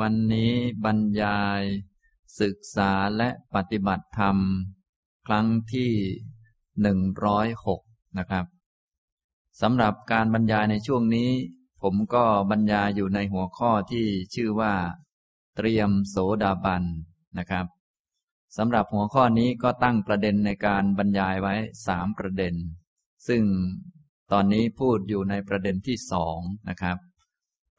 วันนี้บรรยายศึกษาและปฏิบัติธรรมครั้งที่106นะครับสำหรับการบรรยายในช่วงนี้ผมก็บรรยายอยู่ในหัวข้อที่ชื่อว่าเตรียมโสดาบันนะครับสำหรับหัวข้อนี้ก็ตั้งประเด็นในการบรรยายไว้3ประเด็นซึ่งตอนนี้พูดอยู่ในประเด็นที่2นะครับ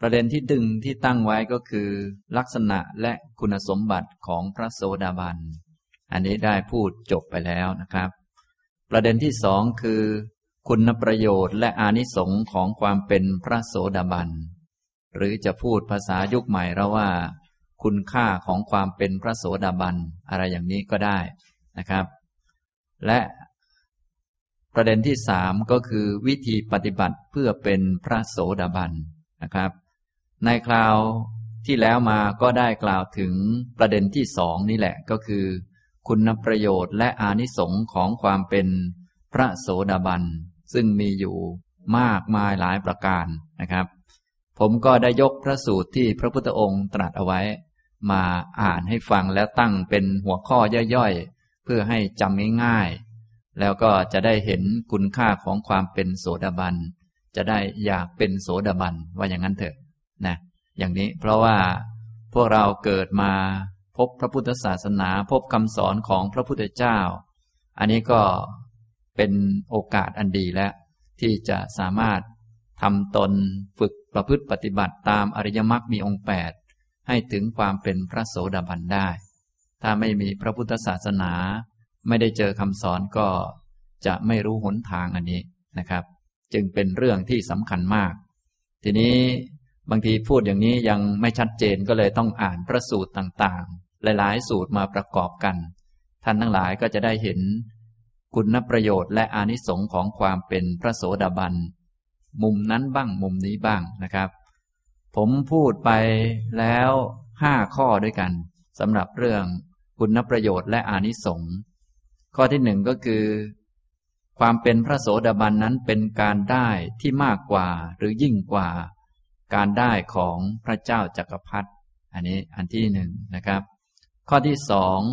ประเด็นที่1ที่ตั้งไว้ก็คือลักษณะและคุณสมบัติของพระโสดาบันอันนี้ได้พูดจบไปแล้วนะครับประเด็นที่2คือคุณประโยชน์และอานิสงส์ของความเป็นพระโสดาบันหรือจะพูดภาษายุคใหม่แล้วว่าคุณค่าของความเป็นพระโสดาบันอะไรอย่างนี้ก็ได้นะครับและประเด็นที่3ก็คือวิธีปฏิบัติเพื่อเป็นพระโสดาบันนะครับในคราวที่แล้วมาก็ได้กล่าวถึงประเด็นที่2นี่แหละก็คือคุณประโยชน์และอานิสงส์ของความเป็นพระโสดาบันซึ่งมีอยู่มากมายหลายประการนะครับผมก็ได้ยกพระสูตรที่พระพุทธองค์ตรัสเอาไว้มาอ่านให้ฟังแล้วตั้งเป็นหัวข้อย่อยๆเพื่อให้จำง่ายๆแล้วก็จะได้เห็นคุณค่าของความเป็นโสดาบันจะได้อยากเป็นโสดาบันว่าอย่างนั้นเถอะนะอย่างนี้เพราะว่าพวกเราเกิดมาพบพระพุทธศาสนาพบคำสอนของพระพุทธเจ้าอันนี้ก็เป็นโอกาสอันดีแล้วที่จะสามารถทำตนฝึกประพฤติปฏิบัติตามอริยมรรคมีองค์8ให้ถึงความเป็นพระโสดาบันได้ถ้าไม่มีพระพุทธศาสนาไม่ได้เจอคำสอนก็จะไม่รู้หนทางอันนี้นะครับจึงเป็นเรื่องที่สำคัญมากทีนี้บางทีพูดอย่างนี้ยังไม่ชัดเจนก็เลยต้องอ่านพระสูตรต่างๆหลายๆสูตรมาประกอบกันท่านทั้งหลายก็จะได้เห็นคุณประโยชน์และอานิสงส์ของความเป็นพระโสดาบันมุมนั้นบ้างมุมนี้บ้างนะครับผมพูดไปแล้ว5ข้อด้วยกันสำหรับเรื่องคุณประโยชน์และอานิสงส์ข้อที่1ก็คือความเป็นพระโสดาบันนั้นเป็นการได้ที่มากกว่าหรือยิ่งกว่าการได้ของพระเจ้าจักรพรรดิอันนี้อันที่1นะครับข้อที่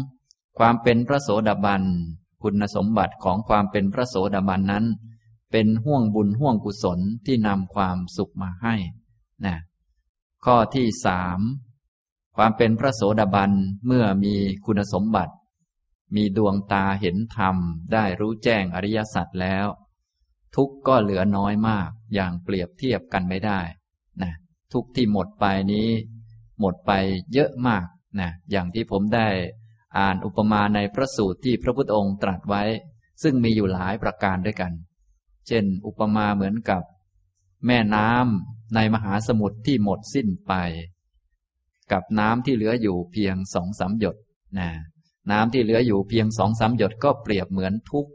2ความเป็นพระโสดาบันคุณสมบัติของความเป็นพระโสดาบันนั้นเป็นห่วงบุญห่วงกุศลที่นำความสุขมาให้นะข้อที่3ความเป็นพระโสดาบันเมื่อมีคุณสมบัติมีดวงตาเห็นธรรมได้รู้แจ้งอริยสัจแล้วทุกข์ก็เหลือน้อยมากอย่างเปรียบเทียบกันไม่ได้นะทุกข์ที่หมดไปนี้หมดไปเยอะมากนะอย่างที่ผมได้อ่านอุปมาในพระสูตรที่พระพุทธองค์ตรัสไว้ซึ่งมีอยู่หลายประการด้วยกันเช่นอุปมาเหมือนกับแม่น้ำในมหาสมุทรที่หมดสิ้นไปกับน้ำที่เหลืออยู่เพียง 2-3 หยดนะน้ำที่เหลืออยู่เพียง 2-3 หยดก็เปรียบเหมือนทุกข์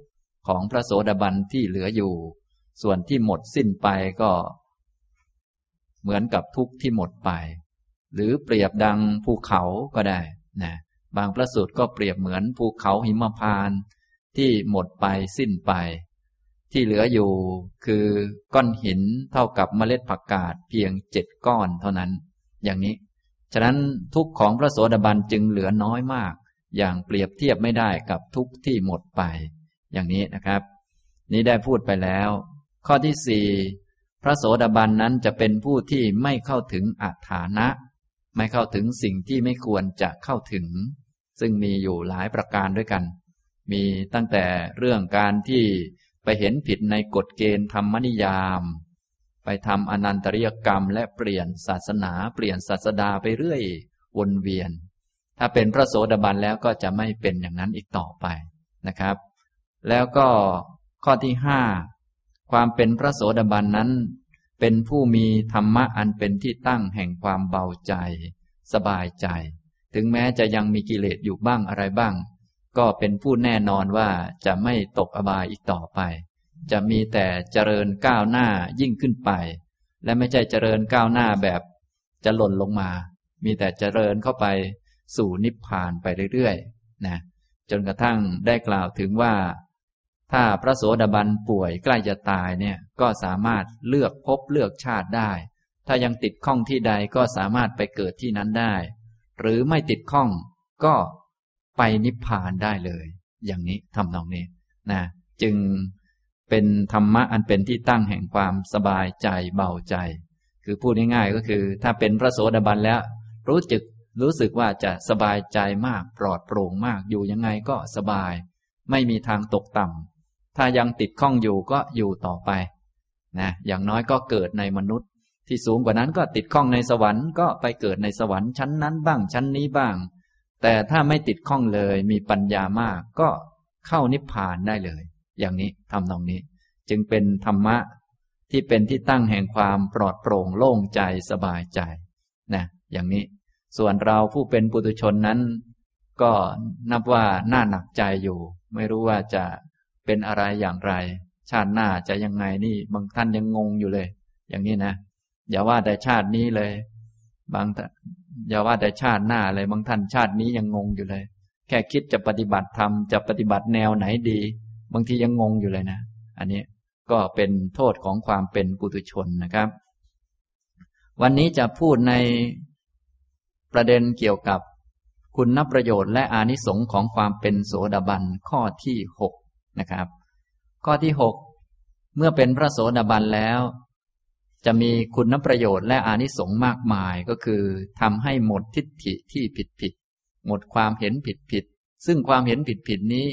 ของพระโสดาบันที่เหลืออยู่ส่วนที่หมดสิ้นไปก็เหมือนกับทุกข์ที่หมดไปหรือเปรียบดังภูเขาก็ได้นะบางพระสูตรก็เปรียบเหมือนภูเขาหิมพานต์ที่หมดไปสิ้นไปที่เหลืออยู่คือก้อนหินเท่ากับเมล็ดผักกาดเพียง7ก้อนเท่านั้นอย่างนี้ฉะนั้นทุกข์ของพระโสดาบันจึงเหลือน้อยมากอย่างเปรียบเทียบไม่ได้กับทุกข์ที่หมดไปอย่างนี้นะครับนี้ได้พูดไปแล้วข้อที่4พระโสดาบันนั้นจะเป็นผู้ที่ไม่เข้าถึงอฐานะไม่เข้าถึงสิ่งที่ไม่ควรจะเข้าถึงซึ่งมีอยู่หลายประการด้วยกันมีตั้งแต่เรื่องการที่ไปเห็นผิดในกฎเกณฑ์ธรรมนิยามไปทำอนันตริยกรรมและเปลี่ยนศาสนาเปลี่ยนศาสดาไปเรื่อยวนเวียนถ้าเป็นพระโสดาบันแล้วก็จะไม่เป็นอย่างนั้นอีกต่อไปนะครับแล้วก็ข้อที่5ความเป็นพระโสดาบันนั้นเป็นผู้มีธรรมะอันเป็นที่ตั้งแห่งความเบาใจสบายใจถึงแม้จะยังมีกิเลสอยู่บ้างอะไรบ้างก็เป็นผู้แน่นอนว่าจะไม่ตกอบายอีกต่อไปจะมีแต่เจริญก้าวหน้ายิ่งขึ้นไปและไม่ใช่เจริญก้าวหน้าแบบจะหล่นลงมามีแต่เจริญเข้าไปสู่นิพพานไปเรื่อยๆนะจนกระทั่งได้กล่าวถึงว่าถ้าพระโสดาบันป่วยใกล้จะตายเนี่ยก็สามารถเลือกภพเลือกชาติได้ท ถ้ายังติดข้องที่ใดก็สามารถไปเกิดที่นั้นได้หรือไม่ติดข้องก็ไปนิพพานได้เลยอย่างนี้ทำนองนี้นะจึงเป็นธรรมะอันเป็นที่ตั้งแห่งความสบายใจเบาใจคือพูดง่ายๆก็คือถ้าเป็นพระโสดาบันแล้วรู้สึกว่าจะสบายใจมากปลอดโปร่งมากอยู่ยังไงก็สบายไม่มีทางตกต่ำถ้ายังติดข้องอยู่ก็อยู่ต่อไปนะอย่างน้อยก็เกิดในมนุษย์ที่สูงกว่านั้นก็ติดข้องในสวรรค์ก็ไปเกิดในสวรรค์ชั้นนั้นบ้างชั้นนี้บ้างแต่ถ้าไม่ติดข้องเลยมีปัญญามากก็เข้านิพพานได้เลยอย่างนี้ทำนองนี้จึงเป็นธรรมะที่เป็นที่ตั้งแห่งความปลอดโปร่งโล่งใจสบายใจนะอย่างนี้ส่วนเราผู้เป็นปุถุชนนั้นก็นับว่าน่าหนักใจอยู่ไม่รู้ว่าจะเป็นอะไรอย่างไรชาติหน้าจะยังไงนี่บางท่านยังงงอยู่เลยอย่างนี้นะอย่าว่าแต่ชาตินี้เลยบางท่านอย่าว่าแต่ชาติหน้าเลยบางท่านชาตินี้ยังงงอยู่เลยแค่คิดจะปฏิบัติธรรมจะปฏิบัติแนวไหนดีบางทียังงงอยู่เลยนะอันนี้ก็เป็นโทษของความเป็นปุถุชนนะครับวันนี้จะพูดในประเด็นเกี่ยวกับคุณประโยชน์และอานิสงส์ของความเป็นโสดาบันข้อที่6นะครับข้อที่6เมื่อเป็นพระโสดาบันแล้วจะมีคุณประโยชน์และอานิสงส์มากมายก็คือทำให้หมดทิฏฐิที่ผิดๆหมดความเห็นผิดๆซึ่งความเห็นผิดๆนี้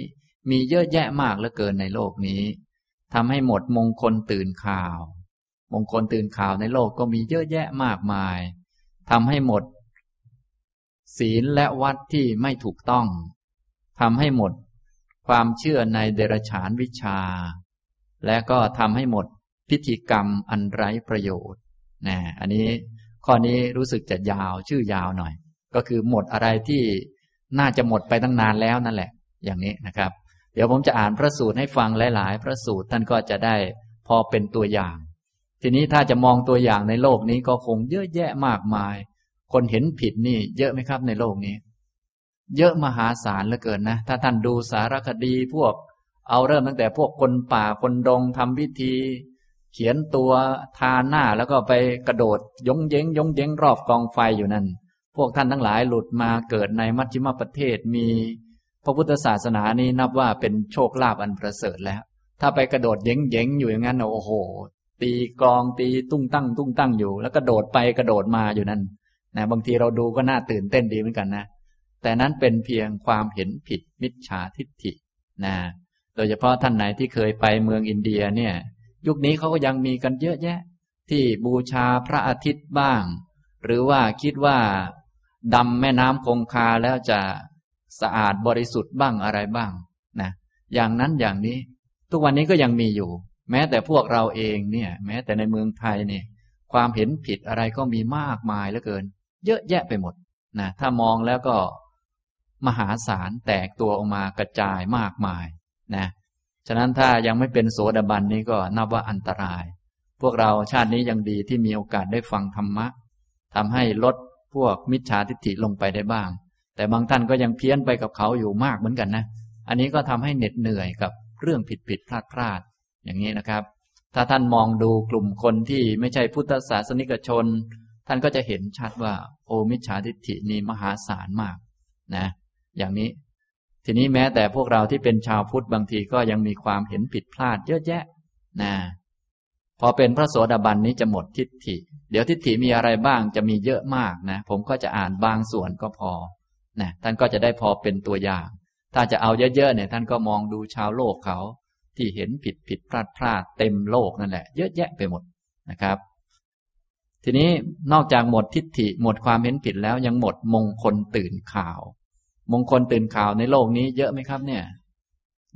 มีเยอะแยะมากเหลือเกินในโลกนี้ทำให้หมดมงคลตื่นข่าวมงคลตื่นข่าวในโลกก็มีเยอะแยะมากมายทำให้หมดศีลและวัดที่ไม่ถูกต้องทำให้หมดความเชื่อในเดรัจฉานวิชาและก็ทำให้หมดพิธีกรรมอันไร้ประโยชน์นะอันนี้ข้อนี้รู้สึกจะยาวชื่อยาวหน่อยก็คือหมดอะไรที่น่าจะหมดไปตั้งนานแล้วนั่นแหละอย่างนี้นะครับเดี๋ยวผมจะอ่านพระสูตรให้ฟังหลายๆพระสูตรท่านก็จะได้พอเป็นตัวอย่างทีนี้ถ้าจะมองตัวอย่างในโลกนี้ก็คงเยอะแยะมากมายคนเห็นผิดนี่เยอะไหมครับในโลกนี้เยอะมหาศาลเหลือเกินนะถ้าท่านดูสารคดีพวกเอาเริ่มตั้งแต่พวกคนป่าคนดงทำพิธีเขียนตัวทาหน้าแล้วก็ไปกระโดดยงเย้งรอบกองไฟอยู่นั่นพวกท่านทั้งหลายหลุดมาเกิดในมัชฌิมประเทศมีพระพุทธศาสนานี้นับว่าเป็นโชคลาภอันประเสริฐแล้วถ้าไปกระโดดเย้งอยู่อย่างนั้นโอ้โหตีกลองตีตุ้งตั้งอยู่แล้วกระโดดไปกระโดดมาอยู่นั่นนะบางทีเราดูก็น่าตื่นเต้นดีเหมือนกันนะแต่นั้นเป็นเพียงความเห็นผิดมิจฉาทิฏฐินะโดยเฉพาะท่านไหนที่เคยไปเมืองอินเดียเนี่ยยุคนี้เขาก็ยังมีกันเยอะแยะที่บูชาพระอาทิตย์บ้างหรือว่าคิดว่าดำแม่น้ำคงคาแล้วจะสะอาดบริสุทธิ์บ้างอะไรบ้างนะอย่างนั้นอย่างนี้ทุกวันนี้ก็ยังมีอยู่แม้แต่พวกเราเองเนี่ยแม้แต่ในเมืองไทยเนี่ยความเห็นผิดอะไรก็มีมากมายเหลือเกินเยอะแยะไปหมดนะถ้ามองแล้วก็มหาศาลแตกตัวออกมากระจายมากมายนะฉะนั้นถ้ายังไม่เป็นโสดาบันนี้ก็นับว่าอันตรายพวกเราชาตินี้ยังดีที่มีโอกาสได้ฟังธรรมะทำให้ลดพวกมิจฉาทิฏฐิลงไปได้บ้างแต่บางท่านก็ยังเพี้ยนไปกับเขาอยู่มากเหมือนกันนะอันนี้ก็ทำให้เหน็ดเหนื่อยกับเรื่องผิดๆพลาดๆอย่างนี้นะครับถ้าท่านมองดูกลุ่มคนที่ไม่ใช่พุทธศาสนิกชนท่านก็จะเห็นชัดว่าโอมิจฉาทิฏฐินี้มหาศาลมากนะอย่างนี้ทีนี้แม้แต่พวกเราที่เป็นชาวพุทธบางทีก็ยังมีความเห็นผิดพลาดเยอะแยะนะพอเป็นพระโสดาบันนี้จะหมดทิฏฐิเดี๋ยวทิฏฐิมีอะไรบ้างจะมีเยอะมากนะผมก็จะอ่านบางส่วนก็พอนะท่านก็จะได้พอเป็นตัวอย่างถ้าจะเอาเยอะๆเนี่ยท่านก็มองดูชาวโลกเขาที่เห็นผิดพลาดเต็มโลกนั่นแหละเยอะแยะไปหมดนะครับทีนี้นอกจากหมดทิฏฐิหมดความเห็นผิดแล้วยังหมดมงคลตื่นข่าวมงคลตื่นข่าวในโลกนี้เยอะไหมครับเนี่ย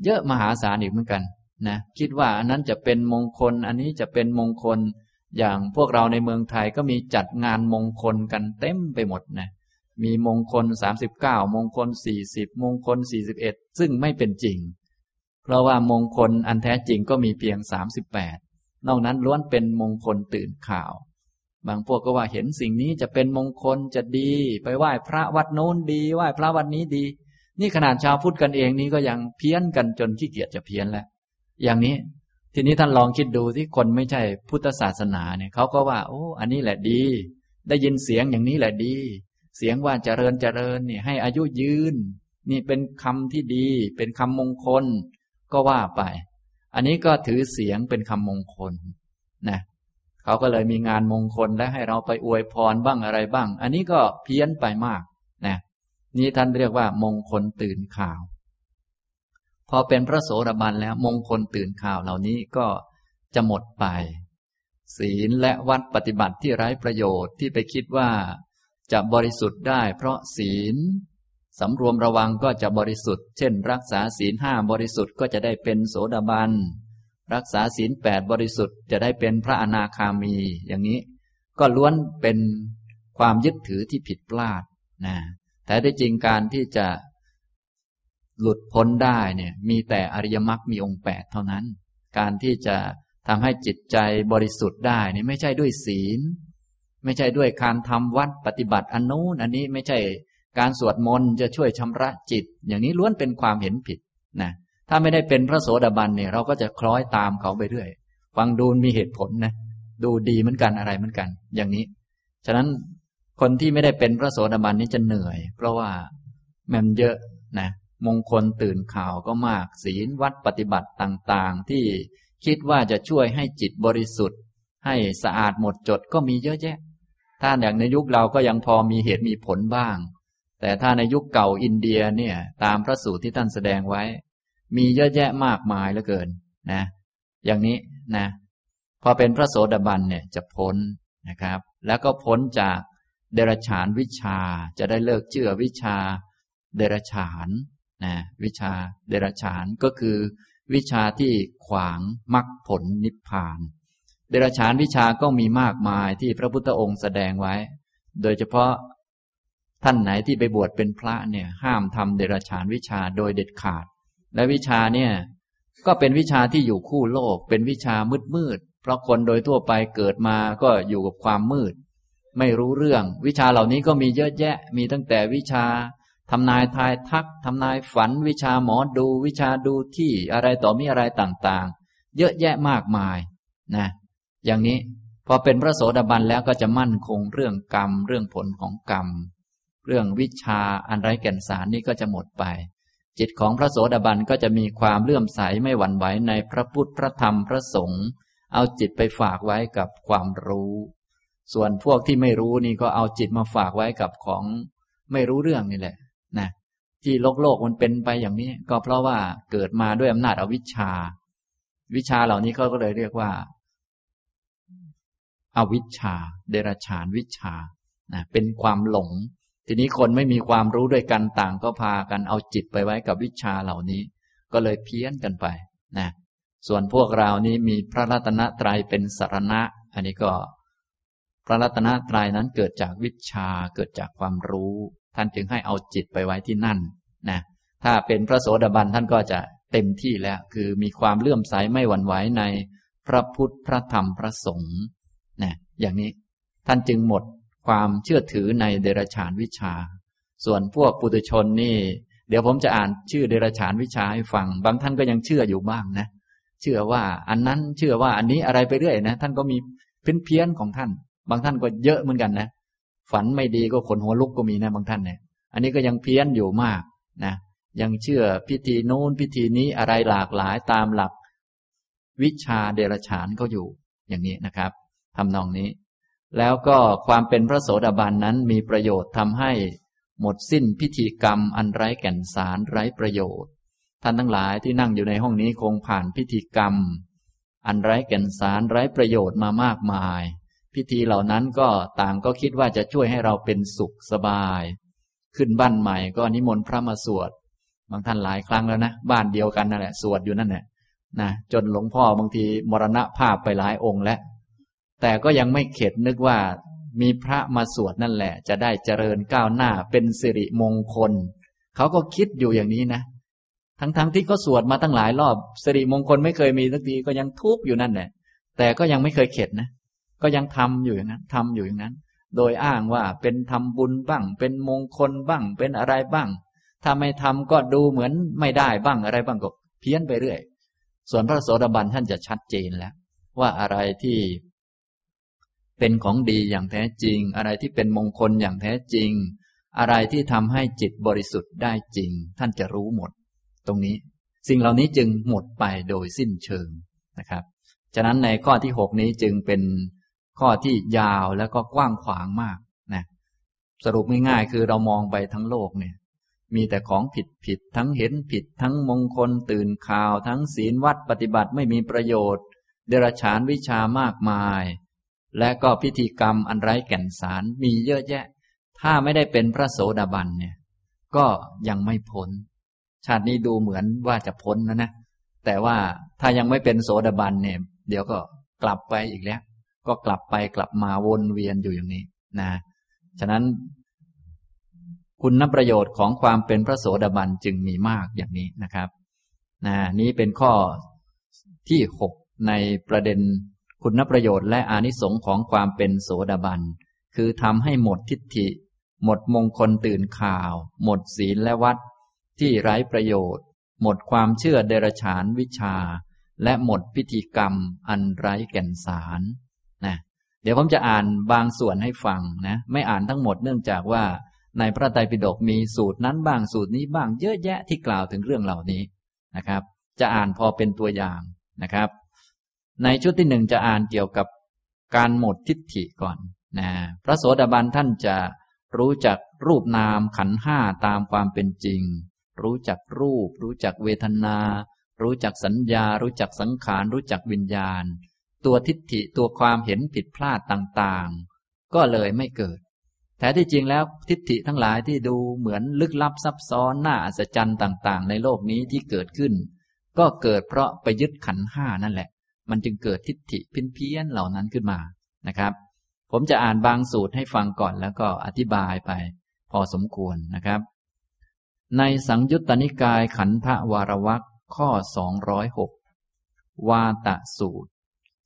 เยอะมหาศาลอีกเหมือนกันนะคิดว่าอันนั้นจะเป็นมงคลอันนี้จะเป็นมงคลอย่างพวกเราในเมืองไทยก็มีจัดงานมงคลกันเต็มไปหมดนะมีมงคล39มงคล40มงคล41ซึ่งไม่เป็นจริงเพราะว่ามงคลอันแท้จริงก็มีเพียง38นอกนั้นล้วนเป็นมงคลตื่นข่าวบางพวกก็ว่าเห็นสิ่งนี้จะเป็นมงคลจะดีไปไหว้พระวัดโน้นดีไหว้พระวัดนี้ดีนี่ขนาดชาวพุทธกันเองนี้ก็ยังเพี้ยนกันจนขี้เกียจจะเพี้ยนแล้วอย่างนี้ ทีนี้ท่านลองคิดดูที่คนไม่ใช่พุทธศาสนาเนี่ยเขาก็ว่าโอ้อันนี้แหละดีได้ยินเสียงอย่างนี้แหละดีเสียงว่าเจริญเนี่ยให้อายุยืนนี่เป็นคำที่ดีเป็นคำมงคลก็ว่าไปอันนี้ก็ถือเสียงเป็นคำมงคลนะเขาก็เลยมีงานมงคลและให้เราไปอวยพรบ้างอะไรบ้างอันนี้ก็เพี้ยนไปมากนะนี่ท่านเรียกว่ามงคลตื่นข่าวพอเป็นพระโสดาบันแล้วมงคลตื่นข่าวเหล่านี้ก็จะหมดไปศีลและวัดปฏิบัติที่ไร้ประโยชน์ที่ไปคิดว่าจะบริสุทธิ์ได้เพราะศีลสำรวมระวังก็จะบริสุทธิ์เช่นรักษาศีล 5บริสุทธิ์ก็จะได้เป็นโสดาบันรักษาศีล 8บริสุทธิ์จะได้เป็นพระอนาคามีอย่างนี้ก็ล้วนเป็นความยึดถือที่ผิดพลาดนะแต่ที่จริงการที่จะหลุดพ้นได้เนี่ยมีแต่อริยมรรคมีองค์ 8เท่านั้นการที่จะทำให้จิตใจบริสุทธิ์ได้นี่ไม่ใช่ด้วยศีลไม่ใช่ด้วยการทำวัดปฏิบัติอันนู้นอันนี้ไม่ใช่การสวดมนต์จะช่วยชำระจิตอย่างนี้ล้วนเป็นความเห็นผิดนะถ้าไม่ได้เป็นพระโสดาบันเนี่ยเราก็จะคล้อยตามเขาไปเรื่อยฟังดูมีเหตุผลนะดูดีเหมือนกันอะไรเหมือนกันอย่างนี้ฉะนั้นคนที่ไม่ได้เป็นพระโสดาบันนี้จะเหนื่อยเพราะว่ามันเยอะนะมงคลตื่นข่าวก็มากศีลวัดปฏิบัติต่างๆที่คิดว่าจะช่วยให้จิตบริสุทธิ์ให้สะอาดหมดจดก็มีเยอะแยะถ้าอย่างในยุคเราก็ยังพอมีเหตุมีผลบ้างแต่ถ้าในยุคเก่าอินเดียเนี่ยตามพระสูตรที่ท่านแสดงไว้มีเยอะแยะมากมายเหลือเกินนะอย่างนี้นะพอเป็นพระโสดาบันเนี่ยจะพ้นนะครับแล้วก็พ้นจากเดรัจฉานวิชาจะได้เลิกเชื่อวิชาเดรัจฉานนะวิชาเดรัจฉานก็คือวิชาที่ขวางมรรคผลนิพพานเดรัจฉานวิชาก็มีมากมายที่พระพุทธองค์แสดงไว้โดยเฉพาะท่านไหนที่ไปบวชเป็นพระเนี่ยห้ามทำเดรัจฉานวิชาโดยเด็ดขาดและวิชาเนี่ยก็เป็นวิชาที่อยู่คู่โลกเป็นวิชามืดเพราะคนโดยทั่วไปเกิดมาก็อยู่กับความมืดไม่รู้เรื่องวิชาเหล่านี้ก็มีเยอะแยะมีตั้งแต่วิชาทำนายทายทักทำนายฝันวิชาหมอดูวิชาดูที่อะไรต่อมีอะไรต่างๆเยอะแยะมากมายนะอย่างนี้พอเป็นพระโสดาบันแล้วก็จะมั่นคงเรื่องกรรมเรื่องผลของกรรมเรื่องวิชาอันไร้แก่นสารนี้ก็จะหมดไปจิตของพระโสดาบันก็จะมีความเลื่อมใสไม่หวั่นไหวในพระพุทธพระธรรมพระสงฆ์เอาจิตไปฝากไว้กับความรู้ส่วนพวกที่ไม่รู้นี่ก็เอาจิตมาฝากไว้กับของไม่รู้เรื่องนี่แหละนะที่โลกมันเป็นไปอย่างนี้ก็เพราะว่าเกิดมาด้วยอำนาจอวิชชาวิชาเหล่านี้เขาก็เลยเรียกว่าอวิชชาเดรัจฉานวิชานะเป็นความหลงทีนี้คนไม่มีความรู้ด้วยกันต่างก็พากันเอาจิตไปไว้กับวิชาเหล่านี้ก็เลยเพี้ยนกันไปนะส่วนพวกเรานี้มีพระรัตนตรัยเป็นสรณะอันนี้ก็พระรัตนตรัยนั้นเกิดจากวิชาเกิดจากความรู้ท่านจึงให้เอาจิตไปไว้ที่นั่นนะถ้าเป็นพระโสดาบันท่านก็จะเต็มที่แล้วคือมีความเลื่อมใสไม่หวั่นไหวในพระพุทธพระธรรมพระสงฆ์นะอย่างนี้ท่านจึงหมดความเชื่อถือในเดรัจฉานวิชาส่วนพวกปุถุชนนี่เดี๋ยวผมจะอ่านชื่อเดรัจฉานวิชาให้ฟังบางท่านก็ยังเชื่ออยู่บ้างนะเชื่อว่าอันนั้นเชื่อว่าอันนี้อะไรไปเรื่อยนะท่านก็มีเพี้ยนของท่านบางท่านก็เยอะเหมือนกันนะฝันไม่ดีก็ขนหัวลุกก็มีนะบางท่านเนี่ยอันนี้ก็ยังเพี้ยนอยู่มากนะยังเชื่อพิธีโน้นพิธีนี้อะไรหลากหลายตามหลักวิชาเดรัจฉานเขาอยู่อย่างนี้นะครับทำนองนี้แล้วก็ความเป็นพระโสดาบันนั้นมีประโยชน์ทำให้หมดสิ้นพิธีกรรมอันไร้แก่นสารไร้ประโยชน์ท่านทั้งหลายที่นั่งอยู่ในห้องนี้คงผ่านพิธีกรรมอันไร้แก่นสารไร้ประโยชน์มามากมายพิธีเหล่านั้นก็ต่างก็คิดว่าจะช่วยให้เราเป็นสุขสบายขึ้นบ้านใหม่ก็นิมนต์พระมาสวดบางท่านหลายครั้งแล้วนะบ้านเดียวกันนั่นแหละสวดอยู่นั่นแหละนะจนหลวงพ่อบางทีมรณภาพไปหลายองค์แล้วแต่ก็ยังไม่เข็ดนึกว่ามีพระมาสวดนั่นแหละจะได้เจริญก้าวหน้าเป็นสิริมงคลเขาก็คิดอยู่อย่างนี้นะทั้งที่ก็สวดมาตั้งหลายรอบสิริมงคลไม่เคยมีสักทีก็ยังทุกข์อยู่นั่นแหละแต่ก็ยังไม่เคยเข็ดนะก็ยังทำอยู่อย่างนั้นโดยอ้างว่าเป็นทำบุญบ้างเป็นมงคลบ้างเป็นอะไรบ้างถ้าไม่ทำก็ดูเหมือนไม่ได้บ้างอะไรบ้างก็เพี้ยนไปเรื่อย ส่วนพระโสดาบันท่านจะชัดเจนแล้วว่าอะไรที่เป็นของดีอย่างแท้จริงอะไรที่เป็นมงคลอย่างแท้จริงอะไรที่ทำให้จิตบริสุทธิ์ได้จริงท่านจะรู้หมดตรงนี้สิ่งเหล่านี้จึงหมดไปโดยสิ้นเชิงนะครับฉะนั้นในข้อที่6นี้จึงเป็นข้อที่ยาวแล้วก็กว้างขวางมากนะสรุปง่ายๆคือเรามองไปทั้งโลกเนี่ยมีแต่ของผิดทั้งเห็นผิดทั้งมงคลตื่นข่าวทั้งศีลวัดปฏิบัติไม่มีประโยชน์เดรัจฉานวิชามากมายและก็พิธีกรรมอันไร้แก่นสารมีเยอะแยะถ้าไม่ได้เป็นพระโสดาบันเนี่ยก็ยังไม่พ้นชาตินี้ดูเหมือนว่าจะพ้นแล้วนะแต่ว่าถ้ายังไม่เป็นโสดาบันเนี่ยเดี๋ยวก็กลับไปอีกแล้วก็กลับไปกลับมาวนเวียนอยู่อย่างนี้นะฉะนั้นคุณประโยชน์ของความเป็นพระโสดาบันจึงมีมากอย่างนี้นะครับนี้เป็นข้อที่6ในประเด็นคุณประโยชน์และอานิสงส์ของความเป็นโสดาบันคือทำให้หมดทิฏฐิหมดมงคลตื่นข่าวหมดศีลและวัดที่ไร้ประโยชน์หมดความเชื่อเดรัจฉานวิชาและหมดพิธีกรรมอันไร้แก่นสารนะเดี๋ยวผมจะอ่านบางส่วนให้ฟังนะไม่อ่านทั้งหมดเนื่องจากว่าในพระไตรปิฎกมีสูตรนั้นบ้างสูตรนี้บ้างเยอะแยะที่กล่าวถึงเรื่องเหล่านี้นะครับจะอ่านพอเป็นตัวอย่างนะครับในชุดที่1จะอ่านเกี่ยวกับการหมดทิฏฐิก่อนนะพระโสดาบันท่านจะรู้จักรูปนามขันธ์ห้าตามความเป็นจริงรู้จักรูปรู้จักเวทนารู้จักสัญญารู้จักสังขารรู้จักวิญญาณตัวทิฏฐิตัวความเห็นผิดพลาดต่างๆก็เลยไม่เกิดแท้ที่จริงแล้วทิฏฐิทั้งหลายที่ดูเหมือนลึกลับซับซ้อนน่าอัศจรรย์ต่างๆในโลกนี้ที่เกิดขึ้นก็เกิดเพราะไปยึดขันธ์ห้านั่นแหละมันจึงเกิดทิฏฐิเพี้ยนๆเหล่านั้นขึ้นมานะครับผมจะอ่านบางสูตรให้ฟังก่อนแล้วก็อธิบายไปพอสมควรนะครับในสังยุตตนิกายขันธวารวรรคข้อ206วาตะสูตร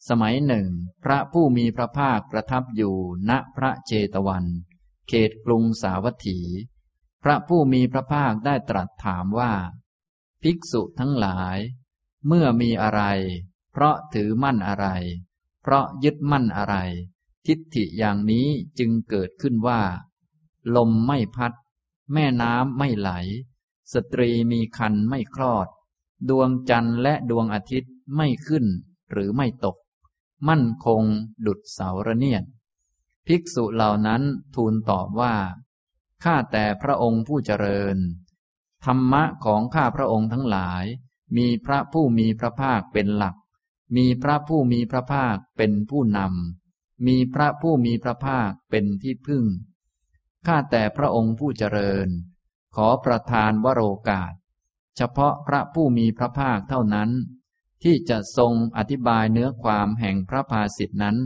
สมัยหนึ่งพระผู้มีพระภาคประทับอยู่ณพระเจตวันเขตกรุงสาวัตถีพระผู้มีพระภาคได้ตรัสถามว่าภิกษุทั้งหลายเมื่อมีอะไรเพราะถือมั่นอะไรเพราะยึดมั่นอะไรทิฏฐิอย่างนี้จึงเกิดขึ้นว่าลมไม่พัดแม่น้ำไม่ไหลสตรีมีครรภ์ไม่คลอดดวงจันทร์และดวงอาทิตย์ไม่ขึ้นหรือไม่ตกมั่นคงดุจเสาระเนียดภิกษุเหล่านั้นทูลตอบว่าข้าแต่พระองค์ผู้เจริญธรรมะของข้าพระองค์ทั้งหลายมีพระผู้มีพระภาคเป็นหลักมีพระผู้มีพระภาคเป็นผู้นำมีพระผู้มีพระภาคเป็นที่พึ่งข้าแต่พระองค์ผู้เจริญขอประทานวโรกาสเฉพาะพระผู้มีพระภาคเท่านั้นที่จะทรงอธิบายเนื้อความแห่งพระภาษิตนั้น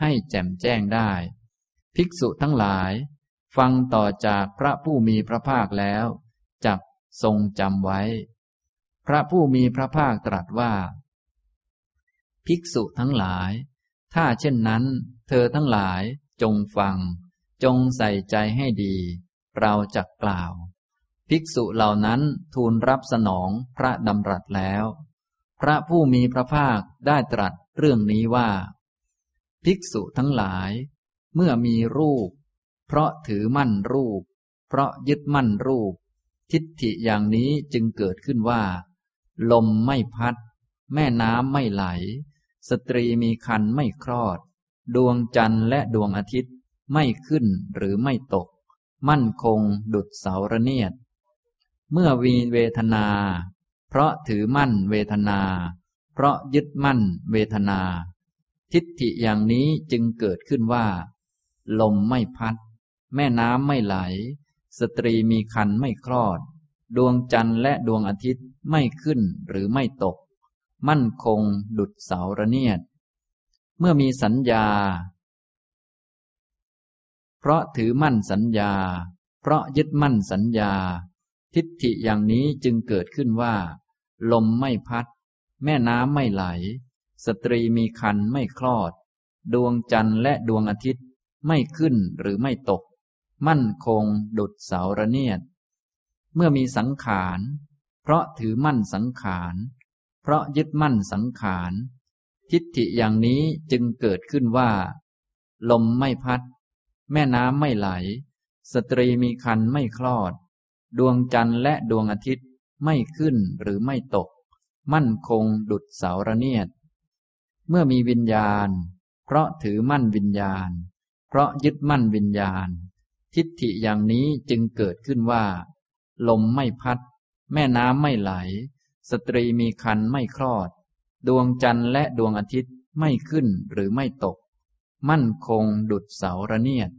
ให้แจ่มแจ้งได้ภิกษุทั้งหลายฟังต่อจากพระผู้มีพระภาคแล้วจักทรงจำไว้พระผู้มีพระภาคตรัสว่าภิกษุทั้งหลายถ้าเช่นนั้นเธอทั้งหลายจงฟังจงใส่ใจให้ดีเราจักกล่าวภิกษุเหล่านั้นทูลรับสนองพระดำรัสแล้วพระผู้มีพระภาคได้ตรัสเรื่องนี้ว่าภิกษุทั้งหลายเมื่อมีรูปเพราะถือมั่นรูปเพราะยึดมั่นรูปทิฏฐิอย่างนี้จึงเกิดขึ้นว่าลมไม่พัดแม่น้ำไม่ไหลสตรีมีครรภ์ไม่คลอดดวงจันทร์และดวงอาทิตย์ไม่ขึ้นหรือไม่ตกมั่นคงดุจเสาระเนียดเมื่อมีเวทนาเพราะถือมั่นเวทนาเพราะยึดมั่นเวทนาทิฏฐิอย่างนี้จึงเกิดขึ้นว่าลมไม่พัดแม่น้ำไม่ไหลสตรีมีครรภ์ไม่คลอดดวงจันทร์และดวงอาทิตย์ไม่ขึ้นหรือไม่ตกมั่นคงดุจเสาระเนียดเมื่อมีสัญญาเพราะถือมั่นสัญญาเพราะยึดมั่นสัญญาทิฏฐิอย่างนี้จึงเกิดขึ้นว่าลมไม่พัดแม่น้ำไม่ไหลสตรีมีครรภ์ไม่คลอดดวงจันทร์และดวงอาทิตย์ไม่ขึ้นหรือไม่ตกมั่นคงดุจเสาระเนียดเมื่อมีสังขารเพราะถือมั่นสังขารเพ เพราะยึดมั่นสังขารทิฏฐิอย่างนี้จึงเกิดขึ้นว่าลมไม่พัดแม่น้ำไม่ไหลสตรีมีครรภ์ไม่คลอดดวงจันทร์และดวงอาทิตย์ไม่ขึ้นหรือไม่ตกมั่นคงดุจเสาระเนียดเมื่อมีวิญญาณเพราะถือมั่นวิญญาณเพราะยึดมั่นวิญญาณทิฏฐิอย่างนี้จึงเกิดขึ้นว่าลมไม่พัดแม่น้ำไม่ไหลสตรีมีครรภ์ไม่คลอดดวงจันทร์และดวงอาทิตย์ไม่ขึ้นหรือไม่ตกมั่นคงดุจเสาระเนียด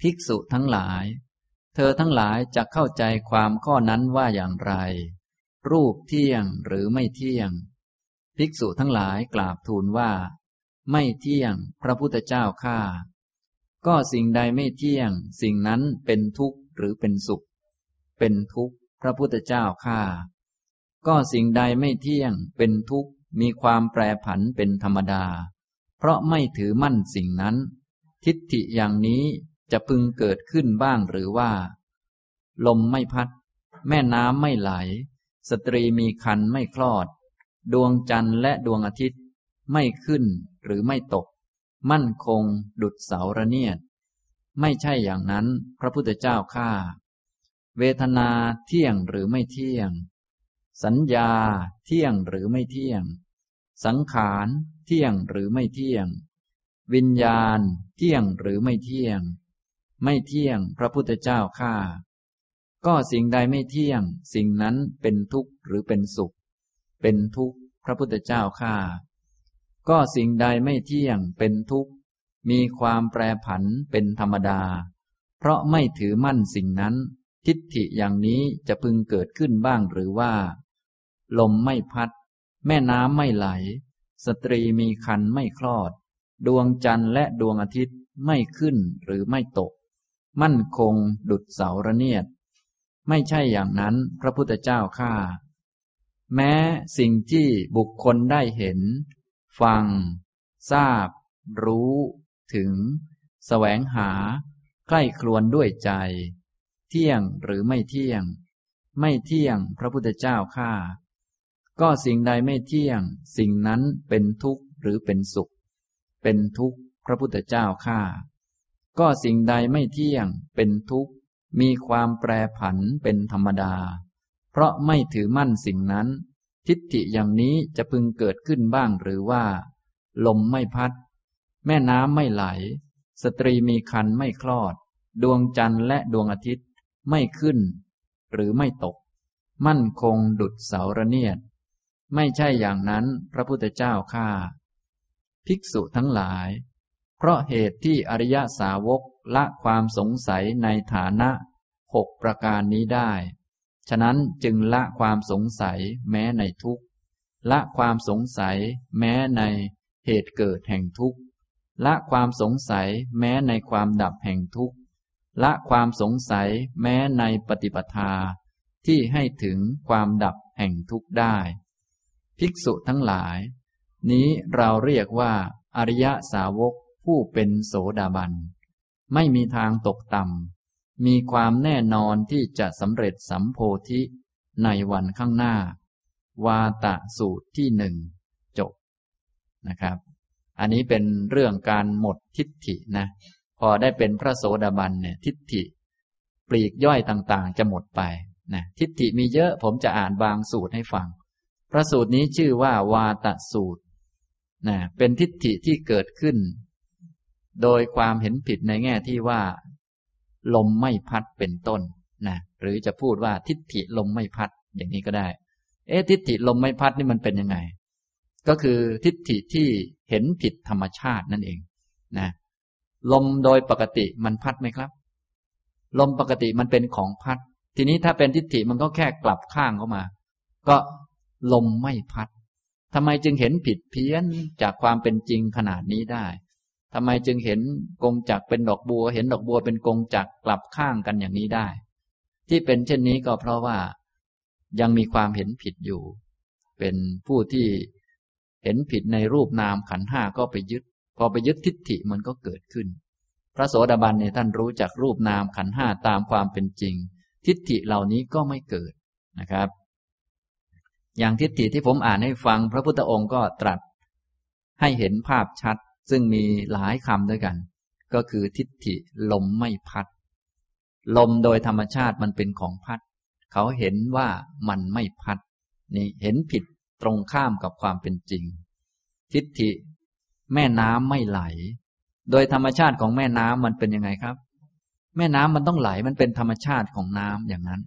ภิกษุทั้งหลายเธอทั้งหลายจะเข้าใจความข้อนั้นว่าอย่างไรรูปเที่ยงหรือไม่เที่ยงภิกษุทั้งหลายกราบทูลว่าไม่เที่ยงพระพุทธเจ้าข้าก็สิ่งใดไม่เที่ยงสิ่งนั้นเป็นทุกข์หรือเป็นสุขเป็นทุกข์พระพุทธเจ้าข้าก็สิ่งใดไม่เที่ยงเป็นทุกข์มีความแปรผันเป็นธรรมดาเพราะไม่ถือมั่นสิ่งนั้นทิฏฐิอย่างนี้จะพึงเกิดขึ้นบ้างหรือว่าลมไม่พัดแม่น้ำไม่ไหลสตรีมีครรภ์ไม่คลอดดวงจันทร์และดวงอาทิตย์ไม่ขึ้นหรือไม่ตกมั่นคงดุจเสาระเนียดไม่ใช่อย่างนั้นพระพุทธเจ้าข้าเวทนาเที่ยงหรือไม่เที่ยงสัญญาเที่ยงหรือไม่เที่ยงสังขารเที่ยงหรือไม่เที่ยงวิญญาณเที่ยงหรือไม่เที่ยงไม่เที่ยงพระพุทธเจ้าข้าก็สิ่งใดไม่เที่ยงสิ่งนั้นเป็นทุกข์หรือเป็นสุขเป็นทุกข์พระพุทธเจ้าข้าก็สิ่งใดไม่เที่ยงเป็นทุกข์มีความแปรผันเป็นธรรมดาเพราะไม่ถือมั่นสิ่งนั้นทิฏฐิอย่างนี้จะพึงเกิดขึ้นบ้างหรือว่าลมไม่พัดแม่น้ำไม่ไหลสตรีมีครรภ์ไม่คลอดดวงจันทร์และดวงอาทิตย์ไม่ขึ้นหรือไม่ตกมั่นคงดุจเสาระเนียดไม่ใช่อย่างนั้นพระพุทธเจ้าข้าแม้สิ่งที่บุคคลได้เห็นฟังทราบรู้ถึงแสวงหาใคร่ครวญด้วยใจเที่ยงหรือไม่เที่ยงไม่เที่ยงพระพุทธเจ้าข้าก็สิ่งใดไม่เที่ยงสิ่งนั้นเป็นทุกข์หรือเป็นสุขเป็นทุกข์พระพุทธเจ้าข้าก็สิ่งใดไม่เที่ยงเป็นทุกข์มีความแปรผันเป็นธรรมดาเพราะไม่ถือมั่นสิ่งนั้นทิฏฐิอย่างนี้จะพึงเกิดขึ้นบ้างหรือว่าลมไม่พัดแม่น้ำไม่ไหลสตรีมีครรภ์ไม่คลอดดวงจันทร์และดวงอาทิตย์ไม่ขึ้นหรือไม่ตกมั่นคงดุจเสาระเนียดไม่ใช่อย่างนั้นพระพุทธเจ้าข้าภิกษุทั้งหลายเพราะเหตุที่อริยสาวกละความสงสัยในฐานะ6ประการนี้ได้ฉะนั้นจึงละความสงสัยแม้ในทุกข์ละความสงสัยแม้ในเหตุเกิดแห่งทุกข์ละความสงสัยแม้ในความดับแห่งทุกข์ละความสงสัยแม้ในปฏิปทาที่ให้ถึงความดับแห่งทุกข์ได้ภิกษุทั้งหลายนี้เราเรียกว่าอริยสาวกผู้เป็นโสดาบันไม่มีทางตกต่ำมีความแน่นอนที่จะสำเร็จสัมโพธิในวันข้างหน้าวาตะสูตรที่หนึ่งจบนะครับอันนี้เป็นเรื่องการหมดทิฏฐินะพอได้เป็นพระโสดาบันเนี่ยทิฏฐิปลีกย่อยต่างๆจะหมดไปนะทิฏฐิมีเยอะผมจะอ่านบางสูตรให้ฟังพระสูตรนี้ชื่อว่าวาตะสูตรนะเป็นทิฏฐิที่เกิดขึ้นโดยความเห็นผิดในแง่ที่ว่าลมไม่พัดเป็นต้นนะหรือจะพูดว่าทิฏฐิลมไม่พัดอย่างนี้ก็ได้เอ๊ะทิฏฐิลมไม่พัดนี่มันเป็นยังไงก็คือทิฏฐิที่เห็นผิดธรรมชาตินั่นเองนะลมโดยปกติมันพัดไหมครับลมปกติมันเป็นของพัดทีนี้ถ้าเป็นทิฏฐิมันก็แค่กลับข้างเข้ามาก็ลมไม่พัดทำไมจึงเห็นผิดเพี้ยนจากความเป็นจริงขนาดนี้ได้ทำไมจึงเห็นกงจักเป็นดอกบัวเห็นดอกบัวเป็นกงจักกลับข้างกันอย่างนี้ได้ที่เป็นเช่นนี้ก็เพราะว่ายังมีความเห็นผิดอยู่เป็นผู้ที่เห็นผิดในรูปนามขันธ์ห้าก็ไปยึดพอไปยึดทิฏฐิมันก็เกิดขึ้นพระโสดาบันเนี่ยท่านรู้จักรูปนามขันธ์ห้าตามความเป็นจริงทิฏฐิเหล่านี้ก็ไม่เกิดนะครับ อย่างทิฏฐิที่ผมอ่านให้ฟังพระพุทธองค์ก็ตรัสให้เห็นภาพชัดซึ่งมีหลายคำด้วยกันก็คือทิฏฐิลมไม่พัดลมโดยธรรมชาติมันเป็นของพัดเขาเห็นว่ามันไม่พัดนี่เห็นผิดตรงข้ามกับความเป็นจริงทิฏฐิแม่น้ำไม่ไหลโดยธรรมชาติของแม่น้ำมันเป็นยังไงครับแม่น้ำมันต้องไหลมันเป็นธรรมชาติของน้ำอย่างนั้น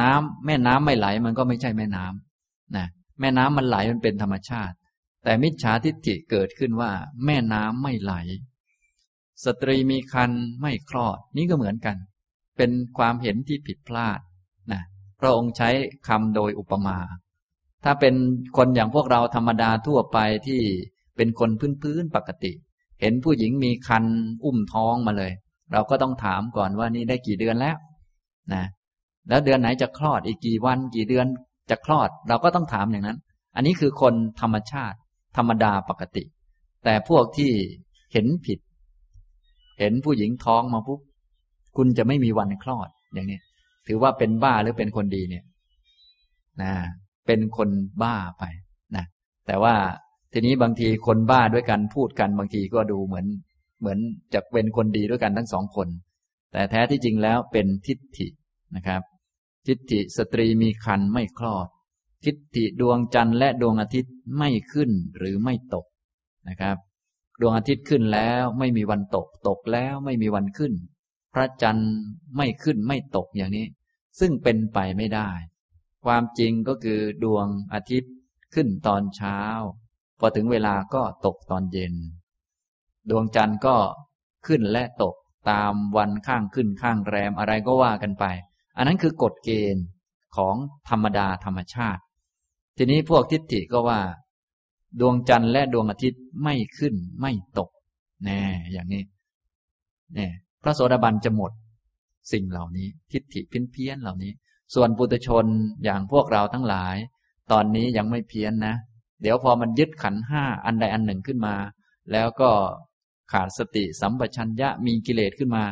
น้ำแม่น้ำไม่ไหลมันก็ไม่ใช่แม่น้ำนะแม่น้ำมันไหลมันเป็นธรรมชาติแต่มิจฉาทิฏฐิเกิดขึ้นว่าแม่น้ำไม่ไหลสตรีมีครรภ์ไม่คลอดนี่ก็เหมือนกันเป็นความเห็นที่ผิดพลาดนะพระองค์ใช้คำโดยอุปมาถ้าเป็นคนอย่างพวกเราธรรมดาทั่วไปที่เป็นคนพื้นๆปกติเห็นผู้หญิงมีครรภ์อุ้มท้องมาเลยเราก็ต้องถามก่อนว่านี่ได้กี่เดือนแล้วนะแล้วเดือนไหนจะคลอดอีกกี่วันกี่เดือนจะคลอดเราก็ต้องถามอย่างนั้นอันนี้คือคนธรรมชาติธรรมดาปกติแต่พวกที่เห็นผิดเห็นผู้หญิงท้องมาปุ๊บคุณจะไม่มีวันคลอดอย่างนี้ถือว่าเป็นบ้าหรือเป็นคนดีเนี่ยนะเป็นคนบ้าไปนะแต่ว่าทีนี้บางทีคนบ้าด้วยกันพูดกันบางทีก็ดูเหมือนจะเป็นคนดีด้วยกันทั้งสองคนแต่แท้ที่จริงแล้วเป็นทิฏฐินะครับทิฏฐิสตรีมีครรภ์ไม่คลอดทิฏฐิดวงจันทร์และดวงอาทิตย์ไม่ขึ้นหรือไม่ตกนะครับดวงอาทิตย์ขึ้นแล้วไม่มีวันตกตกแล้วไม่มีวันขึ้นพระจันทร์ไม่ขึ้นไม่ตกอย่างนี้ซึ่งเป็นไปไม่ได้ความจริงก็คือดวงอาทิตย์ขึ้นตอนเช้าพอถึงเวลาก็ตกตอนเย็นดวงจันทร์ก็ขึ้นและตกตามวันข้างขึ้นข้างแรมอะไรก็ว่ากันไปอันนั้นคือกฎเกณฑ์ของธรรมดาธรรมชาติทีนี้พวกทิฏฐิก็ว่าดวงจันทร์และดวงอาทิตย์ไม่ขึ้นไม่ตกแน่อย่างนี้แน่พระโสดาบันจะหมดสิ่งเหล่านี้ทิฏฐิเพี้ยนเหล่านี้ส่วนปุถุชนอย่างพวกเราทั้งหลายตอนนี้ยังไม่เพี้ยนนะเดี๋ยวพอมันยึดขันธ์ห้าอันใดอันหนึ่งขึ้นมาแล้วก็ขาดสติสัมปชัญญะมีกิเลสขึ้นมา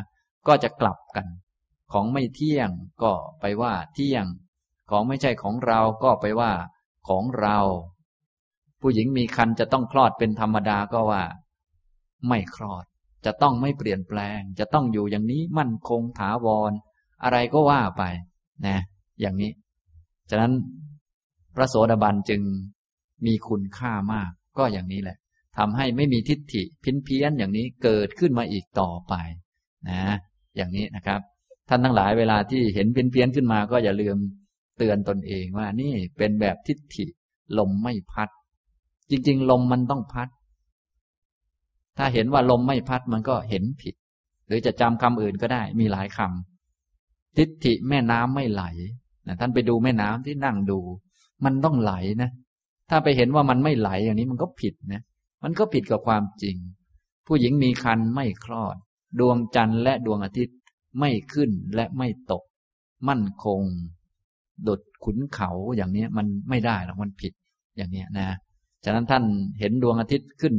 ก็จะกลับกันของไม่เที่ยงก็ไปว่าเที่ยงของไม่ใช่ของเราก็ไปว่าของเราผู้หญิงมีครรภ์จะต้องคลอดเป็นธรรมดาก็ว่าไม่คลอดจะต้องไม่เปลี่ยนแปลงจะต้องอยู่อย่างนี้มั่นคงถาวรอะไรก็ว่าไปนะอย่างนี้ฉะนั้นพระโสดาบันจึงมีคุณค่ามากก็อย่างนี้แหละทำให้ไม่มีทิฏฐิเพี้ยนอย่างนี้เกิดขึ้นมาอีกต่อไปนะอย่างนี้นะครับท่านทั้งหลายเวลาที่เห็นเพี้ยนขึ้นมาก็อย่าลืมเตือนตนเองว่านี่เป็นแบบทิฏฐิลมไม่พัดจริงๆลมมันต้องพัดถ้าเห็นว่าลมไม่พัดมันก็เห็นผิดหรือจะจำคำอื่นก็ได้มีหลายคำทิฏฐิแม่น้ำไม่ไหลนะท่านไปดูแม่น้ำที่นั่งดูมันต้องไหลนะถ้าไปเห็นว่ามันไม่ไหลอย่างนี้มันก็ผิดนะมันก็ผิดกับความจริงผู้หญิงมีครรภ์ไม่คลอดดวงจันทร์และดวงอาทิตย์ไม่ขึ้นและไม่ตกมั่นคงดุจขุนเขาอย่างนี้มันไม่ได้หรอกมันผิดอย่างนี้นะฉะนั้นท่านเห็นดวงอาทิตย์ขึ้น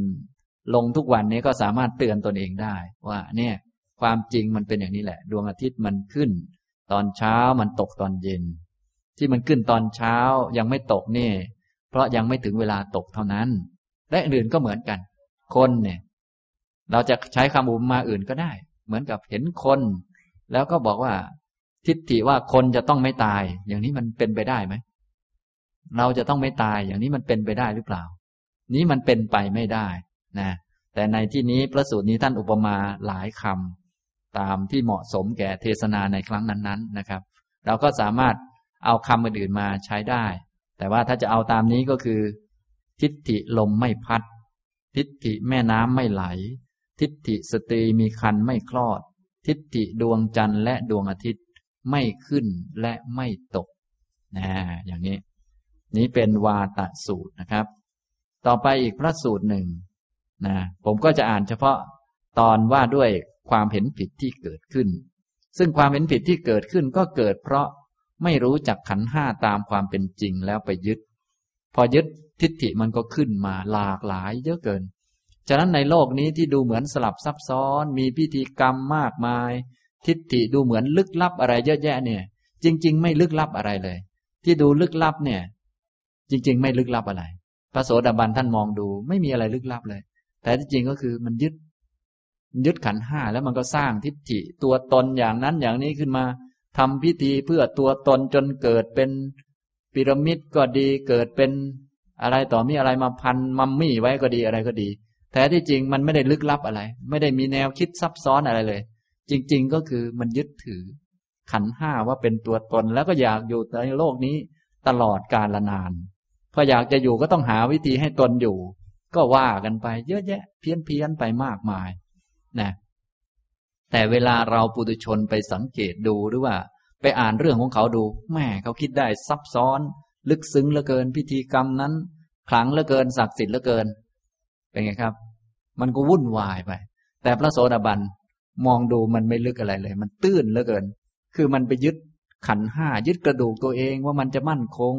ลงทุกวันนี้ก็สามารถเตือนตนเองได้ว่าเนี่ยความจริงมันเป็นอย่างนี้แหละดวงอาทิตย์มันขึ้นตอนเช้ามันตกตอนเย็นที่มันขึ้นตอนเช้ายังไม่ตกนี่เพราะยังไม่ถึงเวลาตกเท่านั้นและอื่นก็เหมือนกันคนเนี่ยเราจะใช้คำอุปมาอื่นก็ได้เหมือนกับเห็นคนแล้วก็บอกว่าทิฏฐิว่าคนจะต้องไม่ตายอย่างนี้มันเป็นไปได้ไหมเราจะต้องไม่ตายอย่างนี้มันเป็นไปได้หรือเปล่านี้มันเป็นไปไม่ได้นะแต่ในที่นี้พระสูตรนี้ท่านอุปมาหลายคำตามที่เหมาะสมแก่เทศนาในครั้งนั้นๆนะครับเราก็สามารถเอาคำอื่นมาใช้ได้แต่ว่าถ้าจะเอาตามนี้ก็คือทิฏฐิลมไม่พัดทิฏฐิแม่น้ำไม่ไหลทิฏฐิสตรีมีครรภ์ไม่คลอดทิฏฐิดวงจันทร์และดวงอาทิตย์ไม่ขึ้นและไม่ตกนะอย่างนี้นี้เป็นวาตะสูตรนะครับต่อไปอีกพระสูตรหนึ่งนะผมก็จะอ่านเฉพาะตอนว่าด้วยความเห็นผิดที่เกิดขึ้นซึ่งความเห็นผิดที่เกิดขึ้นก็เกิดเพราะไม่รู้จักขันธ์ห้าตามความเป็นจริงแล้วไปยึดพอยึดทิฏฐิมันก็ขึ้นมาหลากหลายเยอะเกินฉะนั้นในโลกนี้ที่ดูเหมือนสลับซับซ้อนมีพิธีกรรมมากมายทิฏฐิดูเหมือนลึกลับอะไรเยอะแยะเนี่ยจริงๆไม่ลึกลับอะไรเลยที่ดูลึกลับเนี่ย จริงๆไม่ลึกลับอะไรพระโสดาบันท่านมองดูไม่มีอะไรลึกลับเลยแต่ที่จริงก็คือมันยึดขันธ์ห้าแล้วมันก็สร้างทิฏฐิตัวตนอย่างนั้นอย่างนี้ขึ้นมาทำพิธีเพื่อตัวตนจนเกิดเป็นพีระมิดก็ดีเกิดเป็นอะไรต่อมีอะไรมาพันมัมมี่ไว้ก็ดีอะไรก็ดีแต่ที่จริงมันไม่ได้ลึกลับอะไรไม่ได้มีแนวคิดซับซ้อนอะไรเลยจริงๆก็คือมันยึดถือขันธ์ห้าว่าเป็นตัวตนแล้วก็อยากอยู่ในโลกนี้ตลอดกาลนานพออยากจะอยู่ก็ต้องหาวิธีให้ตนอยู่ก็ว่ากันไปเยอะแยะเพี้ยนๆไปมากมายนะแต่เวลาเราปุถุชนไปสังเกตดูหรือว่าไปอ่านเรื่องของเขาดูแม่เขาคิดได้ซับซ้อนลึกซึ้งเหลือเกินพิธีกรรมนั้นขลังเหลือเกินศักดิ์สิทธิ์เหลือเกินเป็นไงครับมันก็วุ่นวายไปแต่พระโสดาบันมองดูมันไม่ลึกอะไรเลยมันตื้นเหลือเกินคือมันไปยึดขันธ์ห้ายึดกระดูกตัวเองว่ามันจะมั่นคง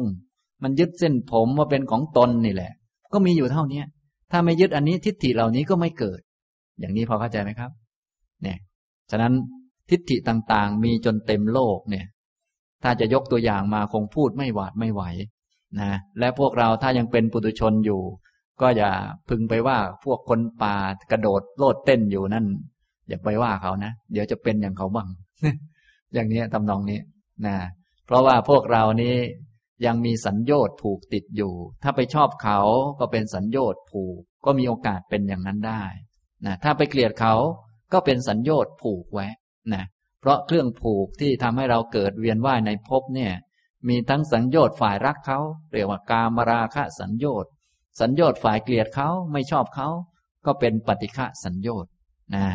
มันยึดเส้นผมว่าเป็นของตนนี่แหละก็มีอยู่เท่านี้ถ้าไม่ยึดอันนี้ทิฏฐิเหล่านี้ก็ไม่เกิดอย่างนี้พอเข้าใจไหมครับเนี่ยฉะนั้นทิฏฐิต่างๆมีจนเต็มโลกเนี่ยถ้าจะยกตัวอย่างมาคงพูดไม่หวาดไม่ไหวนะและพวกเราถ้ายังเป็นปุถุชนอยู่ก็อย่าพึงไปว่าพวกคนป่ากระโดดโลดเต้นอยู่นั่นอย่าไปว่าเขานะเดี๋ยวจะเป็นอย่างเขาบ้าง อย่างนี้ทำนองนี้นะเพราะว่าพวกเรานี้ยังมีสัญโยชน์ผูกติดอยู่ถ้าไปชอบเขาก็เป็นสัญโยชน์ผูกก็มีโอกาสเป็นอย่างนั้นได้นะถ้าไปเกลียดเขาก็เป็นสัญโยชน์ผูกไว้นะเพราะเครื่องผูกที่ทำให้เราเกิดเวียนว่ายในภพเนี่ยมีทั้งสัญโยชน์ฝ่ายรักเขาเรียกว่ากามราคะสัญโยชน์สัญโยชน์ฝ่ายเกลียดเขาไม่ชอบเขาก็เป็นปฏิฆะสัญโยชน์นะ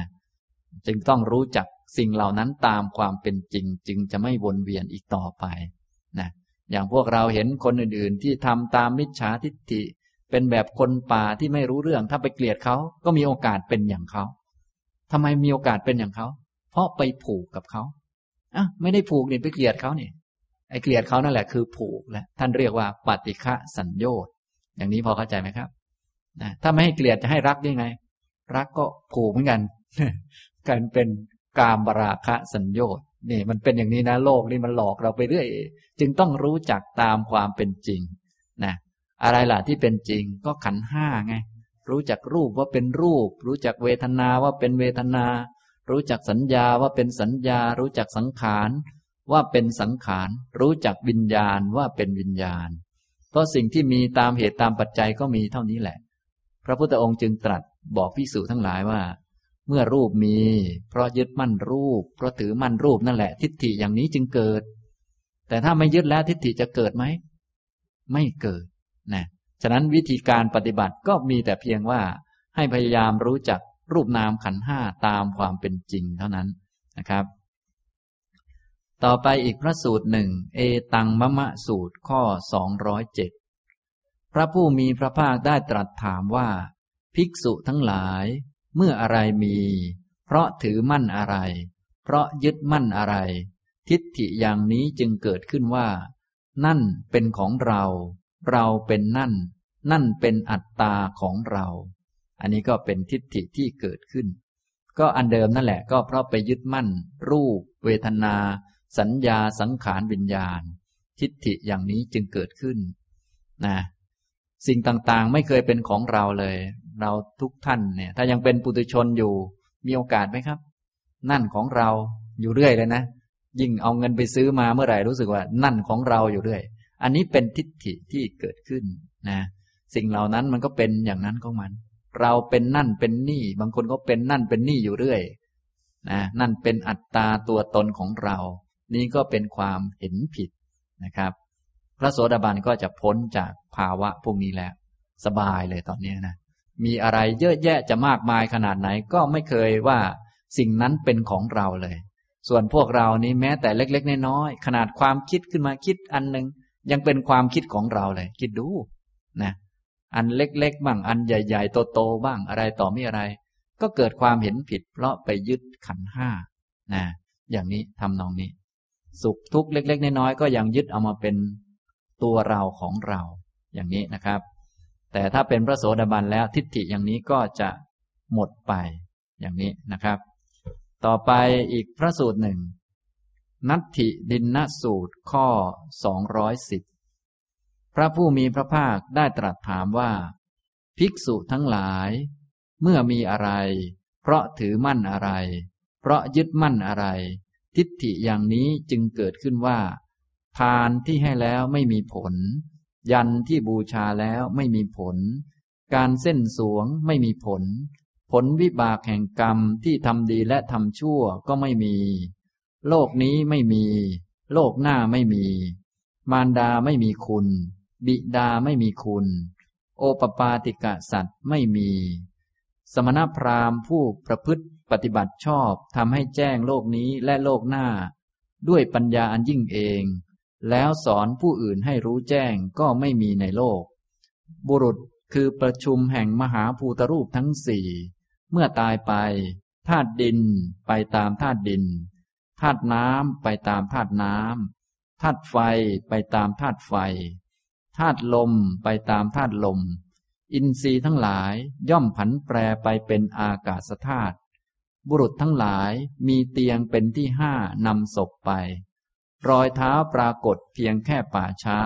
จึงต้องรู้จักสิ่งเหล่านั้นตามความเป็นจริงจึงจะไม่วนเวียนอีกต่อไปนะอย่างพวกเราเห็นคนอื่นๆที่ทำตามมิจฉาทิฏฐิเป็นแบบคนป่าที่ไม่รู้เรื่องถ้าไปเกลียดเขาก็มีโอกาสเป็นอย่างเขาทำไมมีโอกาสเป็นอย่างเขาเพราะไปผูกกับเขาอ่ะไม่ได้ผูกนี่ไปเกลียดเขานี่ไอ้เกลียดเขานั่นแหละคือผูกแหละท่านเรียกว่าปฏิฆะสัญโยชน์อย่างนี้พอเข้าใจไหมครับนะถ้าไม่ให้เกลียดจะให้รักยังไงรักก็ผูกเหมือนกัน กันเป็นกามราคะสัญโยชน์นี่มันเป็นอย่างนี้นะโลกนี่มันหลอกเราไปเรื่อยจึงต้องรู้จักตามความเป็นจริงนะอะไรล่ะที่เป็นจริงก็ขันธ์ห้าไงรู้จักรูปว่าเป็นรูปรู้จักเวทนาว่าเป็นเวทนารู้จักสัญญาว่าเป็นสัญญารู้จักสังขารว่าเป็นสังขารรู้จักวิญญาณว่าเป็นวิญญาณเพราะสิ่งที่มีตามเหตุตามปัจจัยก็มีเท่านี้แหละพระพุทธองค์จึงตรัสบอกภิกษุทั้งหลายว่าเมื่อรูปมีเพราะยึดมั่นรูปเพราะถือมั่นรูปนั่นแหละทิฏฐิอย่างนี้จึงเกิดแต่ถ้าไม่ยึดแล้วทิฏฐิจะเกิดไหมไม่เกิดนะฉะนั้นวิธีการปฏิบัติก็มีแต่เพียงว่าให้พยายามรู้จักรูปนามขันธ์ห้าตามความเป็นจริงเท่านั้นนะครับต่อไปอีกพระสูตรหนึ่งเอตังมะมะสูตรข้อ207พระผู้มีพระภาคได้ตรัสถามว่าภิกษุทั้งหลายเมื่ออะไรมีเพราะถือมั่นอะไรเพราะยึดมั่นอะไรทิฏฐิอย่างนี้จึงเกิดขึ้นว่านั่นเป็นของเราเราเป็นนั่นนั่นเป็นอัตตาของเราอันนี้ก็เป็นทิฏฐิที่เกิดขึ้นก็อันเดิมนั่นแหละก็เพราะไปยึดมั่นรูปเวทนาสัญญาสังขารวิญญาณทิฏฐิอย่างนี้จึงเกิดขึ้นนะสิ่งต่างๆไม่เคยเป็นของเราเลยเราทุกท่านเนี่ยถ้ายังเป็นปุถุชนอยู่มีโอกาสไหมครับนั่นของเราอยู่เรื่อยเลยนะยิ่งเอาเงินไปซื้อมาเมื่อไหร่รู้สึกว่านั่นของเราอยู่เรื่อยอันนี้เป็นทิฏฐิที่เกิดขึ้นนะสิ่งเหล่านั้นมันก็เป็นอย่างนั้นของมันเราเป็นนั่นเป็นนี่บางคนก็เป็นนั่นเป็นนี่อยู่เรื่อยนะนั่นเป็นอัตตาตัวตนของเรานี่ก็เป็นความเห็นผิดนะครับพระโสดาบันก็จะพ้นจากภาวะพวกนี้แล้วสบายเลยตอนนี้นะมีอะไรเยอะแยะจะมากมายขนาดไหนก็ไม่เคยว่าสิ่งนั้นเป็นของเราเลยส่วนพวกเรานี้แม้แต่เล็กๆน้อยๆขนาดความคิดขึ้นมาคิดอันนึงยังเป็นความคิดของเราเลยคิดดูนะอันเล็กๆบ้างอันใหญ่ๆโตๆบ้างอะไรต่อมีอะไรก็เกิดความเห็นผิดเพราะไปยึดขันธ์ห้านะอย่างนี้ทำนองนี้สุขทุกข์เล็กๆน้อยๆก็ยังยึดเอามาเป็นตัวเราของเราอย่างนี้นะครับแต่ถ้าเป็นพระโสดาบันแล้วทิฏฐิอย่างนี้ก็จะหมดไปอย่างนี้นะครับต่อไปอีกพระสูตรหนึ่งนัตถิดินนสูตรข้อ210 พระผู้มีพระภาคได้ตรัสถามว่าภิกษุทั้งหลายเมื่อมีอะไรเพราะถือมั่นอะไรเพราะยึดมั่นอะไรทิฏฐิอย่างนี้จึงเกิดขึ้นว่าพานที่ให้แล้วไม่มีผลยันที่บูชาแล้วไม่มีผลการเส้นสวงไม่มีผลผลวิบากแห่งกรรมที่ทำดีและทำชั่วก็ไม่มีโลกนี้ไม่มีโลกหน้าไม่มีมารดาไม่มีคุณบิดาไม่มีคุณโอปปาติกะสัตว์ไม่มีสมณพราหมณ์ผู้ประพฤติปฏิบัติชอบทำให้แจ้งโลกนี้และโลกหน้าด้วยปัญญาอันยิ่งเองแล้วสอนผู้อื่นให้รู้แจ้งก็ไม่มีในโลกบุรุษคือประชุมแห่งมหาภูตรูปทั้งสี่เมื่อตายไปธาตุดินไปตามธาตุดินธาตุน้ำไปตามธาตุน้ำธาตุไฟไปตามธาตุไฟธาตุลมไปตามธาตุลมอินทรีย์ทั้งหลายย่อมผันแปรไปเป็นอากาศธาตุบุรุษทั้งหลายมีเตียงเป็นที่ห้านำศพไปรอยเท้าปรากฏเพียงแค่ป่าช้า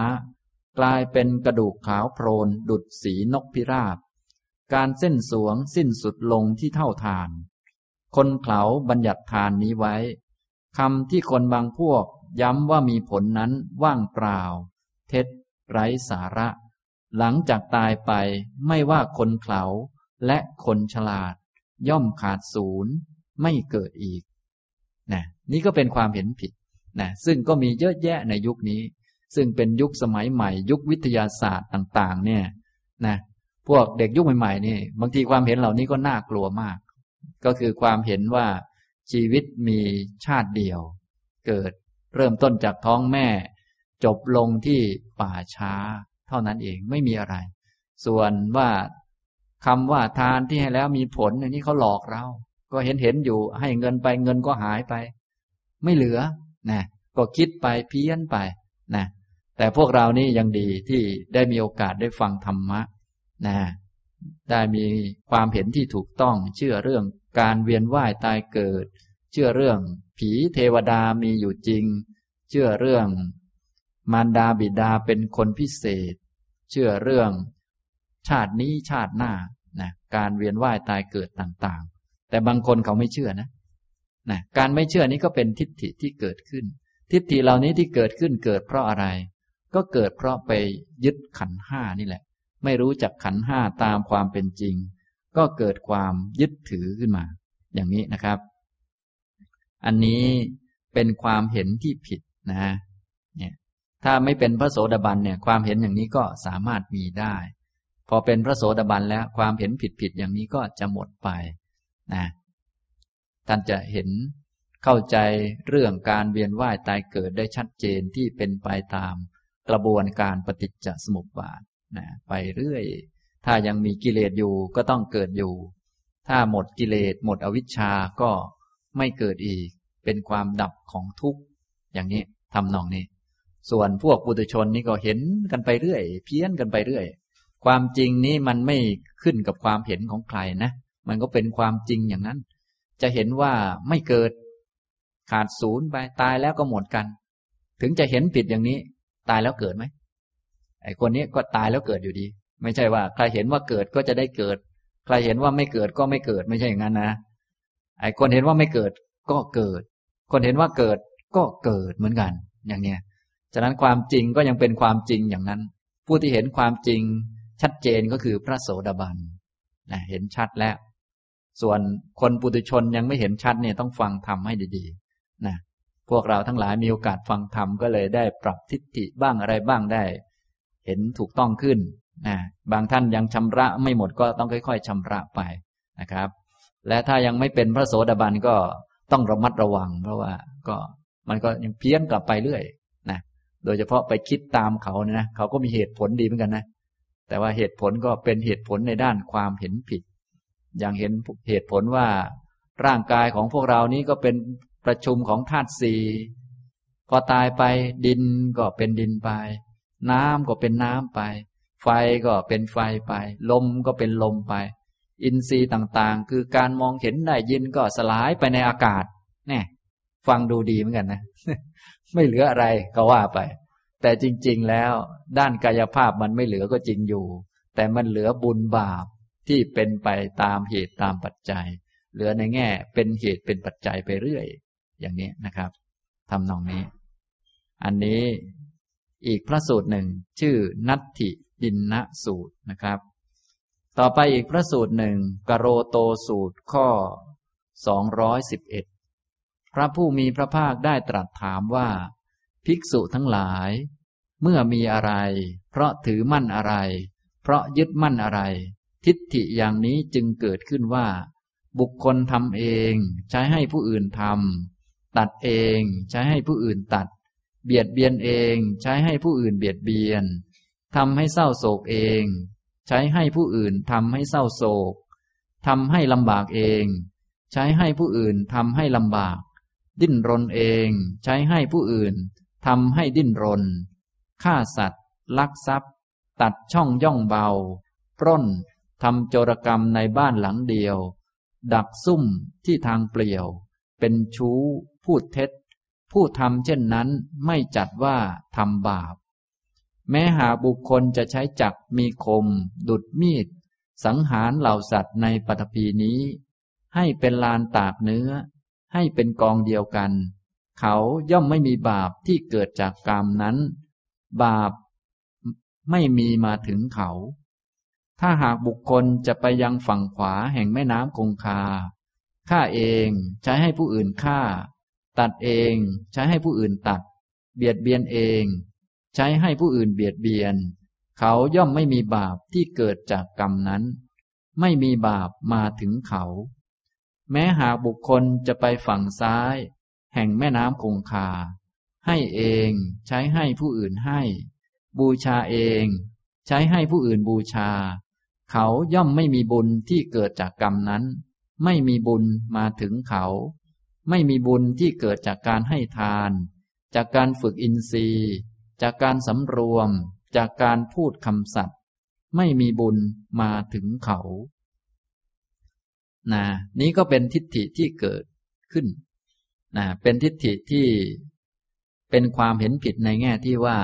กลายเป็นกระดูกขาวโพลนดุจสีนกพิราบการเส้นสวงสิ้นสุดลงที่เท่าทานคนเขลาบัญญัติทานนี้ไว้คำที่คนบางพวกย้ำว่ามีผลนั้นว่างเปล่าเท็จไร้สาระหลังจากตายไปไม่ว่าคนเขลาและคนฉลาดย่อมขาดศูนย์ไม่เกิดอีกนี่ก็เป็นความเห็นผิดซึ่งก็มีเยอะแยะในยุคนี้ซึ่งเป็นยุคสมัยใหม่ยุควิทยาศาสตร์ต่างๆเนี่ยพวกเด็กยุคใหม่ๆนี่บางทีความเห็นเหล่านี้ก็น่ากลัวมากก็คือความเห็นว่าชีวิตมีชาติเดียวเกิดเริ่มต้นจากท้องแม่จบลงที่ป่าช้าเท่านั้นเองไม่มีอะไรส่วนว่าคำว่าทานที่ให้แล้วมีผลอันนี้เขาหลอกเราก็เห็นอยู่ให้เงินไปเงินก็หายไปไม่เหลือก็คิดไปเพี้ยนไปแต่พวกเรานี่ยังดีที่ได้มีโอกาสได้ฟังธรรมะได้มีความเห็นที่ถูกต้องเชื่อเรื่องการเวียนว่ายตายเกิดเชื่อเรื่องผีเทวดามีอยู่จริงเชื่อเรื่องมารดาบิดาเป็นคนพิเศษเชื่อเรื่องชาตินี้ชาติหน้าการเวียนว่ายตายเกิดต่างๆแต่บางคนเขาไม่เชื่อนะการไม่เชื่อนี้ก็เป็นทิฏฐิที่เกิดขึ้นทิฏฐิเหล่านี้ที่เกิดขึ้นเกิดเพราะอะไรก็เกิดเพราะไปยึดขันธ์ห้านี่แหละไม่รู้จักขันธ์ห้าตามความเป็นจริงก็เกิดความยึดถือขึ้นมาอย่างนี้นะครับอันนี้เป็นความเห็นที่ผิดนะเนี่ยถ้าไม่เป็นพระโสดาบันเนี่ยความเห็นอย่างนี้ก็สามารถมีได้พอเป็นพระโสดาบันแล้วความเห็นผิดอย่างนี้ก็จะหมดไปนะท่านจะเห็นเข้าใจเรื่องการเวียนว่ายตายเกิดได้ชัดเจนที่เป็นไปตามกระบวนการปฏิจจสมุปบาทไปเรื่อยถ้ายังมีกิเลสอยู่ก็ต้องเกิดอยู่ถ้าหมดกิเลสหมดอวิชชาก็ไม่เกิดอีกเป็นความดับของทุกข์อย่างนี้ทำนองนี้ส่วนพวกปุถุชนนี่ก็เห็นกันไปเรื่อยเพี้ยนกันไปเรื่อยความจริงนี้มันไม่ขึ้นกับความเห็นของใครนะมันก็เป็นความจริงอย่างนั้นจะเห็นว่าไม่เกิดขาดศูนย์ไปตายแล้วก็หมดกันถึงจะเห็นผิดอย่างนี้ตายแล้วเกิดไหมไอ้คนนี้ก็ตายแล้วเกิดอยู่ดีไม่ใช่ว่าใครเห็นว่าเกิดก็จะได้เกิดใครเห็นว่าไม่เกิดก็ไม่เกิดไม่ใช่อย่างนั้นนะไอ้คนเห็นว่าไม่เกิดก็เกิดคนเห็นว่าเกิดก็เกิดเหมือนกันอย่างเนี้ยฉะนั้นความจริงก็ยังเป็นความจริงอย่างนั้นผู้ที่เห็นความจริงชัดเจนก็คือพระโสดาบันเห็นชัดแล้วส่วนคนปุถุชนยังไม่เห็นชัดเนี่ยต้องฟังธรรมให้ดีๆพวกเราทั้งหลายมีโอกาสฟังธรรมก็เลยได้ปรับทิฏฐิบ้างอะไรบ้างได้เห็นถูกต้องขึ้นบางท่านยังชำระไม่หมดก็ต้องค่อยๆชำระไปนะครับและถ้ายังไม่เป็นพระโสดาบันก็ต้องระมัดระวังเพราะว่าก็มันก็ยังเพี้ยนกลับไปเรื่อยโดยเฉพาะไปคิดตามเขานะเขาก็มีเหตุผลดีเหมือนกันนะแต่ว่าเหตุผลก็เป็นเหตุผลในด้านความเห็นผิดอย่างเห็นเหตุผลว่าร่างกายของพวกเรานี้ก็เป็นประชุมของธาตุสี่พอตายไปดินก็เป็นดินไปน้ำก็เป็นน้ำไปไฟก็เป็นไฟไปลมก็เป็นลมไปอินทรีย์ต่างๆคือการมองเห็นได้ยินก็สลายไปในอากาศเนี่ยฟังดูดีเหมือนกันนะ ไม่เหลืออะไรก็ว่าไป แต่จริงๆแล้วด้านกายภาพมันไม่เหลือก็จริงอยู่แต่มันเหลือบุญบาปที่เป็นไปตามเหตุตามปัจจัยเหลือในแง่เป็นเหตุเป็นปัจจัยไปเรื่อยอย่างนี้นะครับทำนองนี้อันนี้อีกพระสูตรหนึ่งชื่อนัตถิดินนะสูตรนะครับต่อไปอีกพระสูตรหนึ่งกโรโตสูตรข้อ211พระผู้มีพระภาคได้ตรัสถามว่าภิกษุทั้งหลายเมื่อมีอะไรเพราะถือมั่นอะไรเพราะยึดมั่นอะไรทิฏฐิอย่างนี้จึงเกิดขึ้นว่าบุคคลทำเองใช้ให้ผู้อื่นทำตัดเองใช้ให้ผู้อื่นตัดเบียดเบียนเองใช้ให้ผู้อื่นเบียดเบียนทำให้เศร้าโศกเองใช้ให้ผู้อื่นทำให้เศร้าโศกทำให้ลำบากเองใช้ให้ผู้อื่นทำให้ลำบากดิ้นรนเองใช้ให้ผู้อื่นทำให้ดิ้นรนฆ่าสัตว์ลักทรัพย์ตัดช่องย่องเบาปล้นทำโจรกรรมในบ้านหลังเดียวดักซุ่มที่ทางเปลี่ยวเป็นชู้พูดเท็จผู้ทำเช่นนั้นไม่จัดว่าทำบาปแม้หาบุคคลจะใช้จักรมีคมดุจมีดสังหารเหล่าสัตว์ในปฐพีนี้ให้เป็นลานตากเนื้อให้เป็นกองเดียวกันเขาย่อมไม่มีบาปที่เกิดจากกรรมนั้นบาปไม่มีมาถึงเขาถ้าหากบุคคลจะไปยังฝั่งขวาแห่งแม่น้ำคงคาฆ่าเองใช้ให้ผู้อื่นฆ่าตัดเองใช้ให้ผู้อื่นตัดเบียดเบียนเองใช้ให้ผู้อื่นเบียดเบียนเขาย่อมไม่มีบาปที่เกิดจากกรรมนั้นไม่มีบาปมาถึงเขาแม้หากบุคคลจะไปฝั่งซ้ายแห่งแม่น้ำคงคาให้เองใช้ให้ผู้อื่นให้บูชาเองใช้ให้ผู้อื่นบูชาเขาย่อมไม่มีบุญที่เกิดจากกรรมนั้นไม่มีบุญมาถึงเขาไม่มีบุญที่เกิดจากการให้ทานจากการฝึกอินทรีย์จากการสำรวมจากการพูดคำสัตย์ไม่มีบุญมาถึงเขานี้ก็เป็นทิฏฐิที่เกิดขึ้นเป็นทิฏฐิที่เป็นความเห็นผิดในแง่ที่ว่า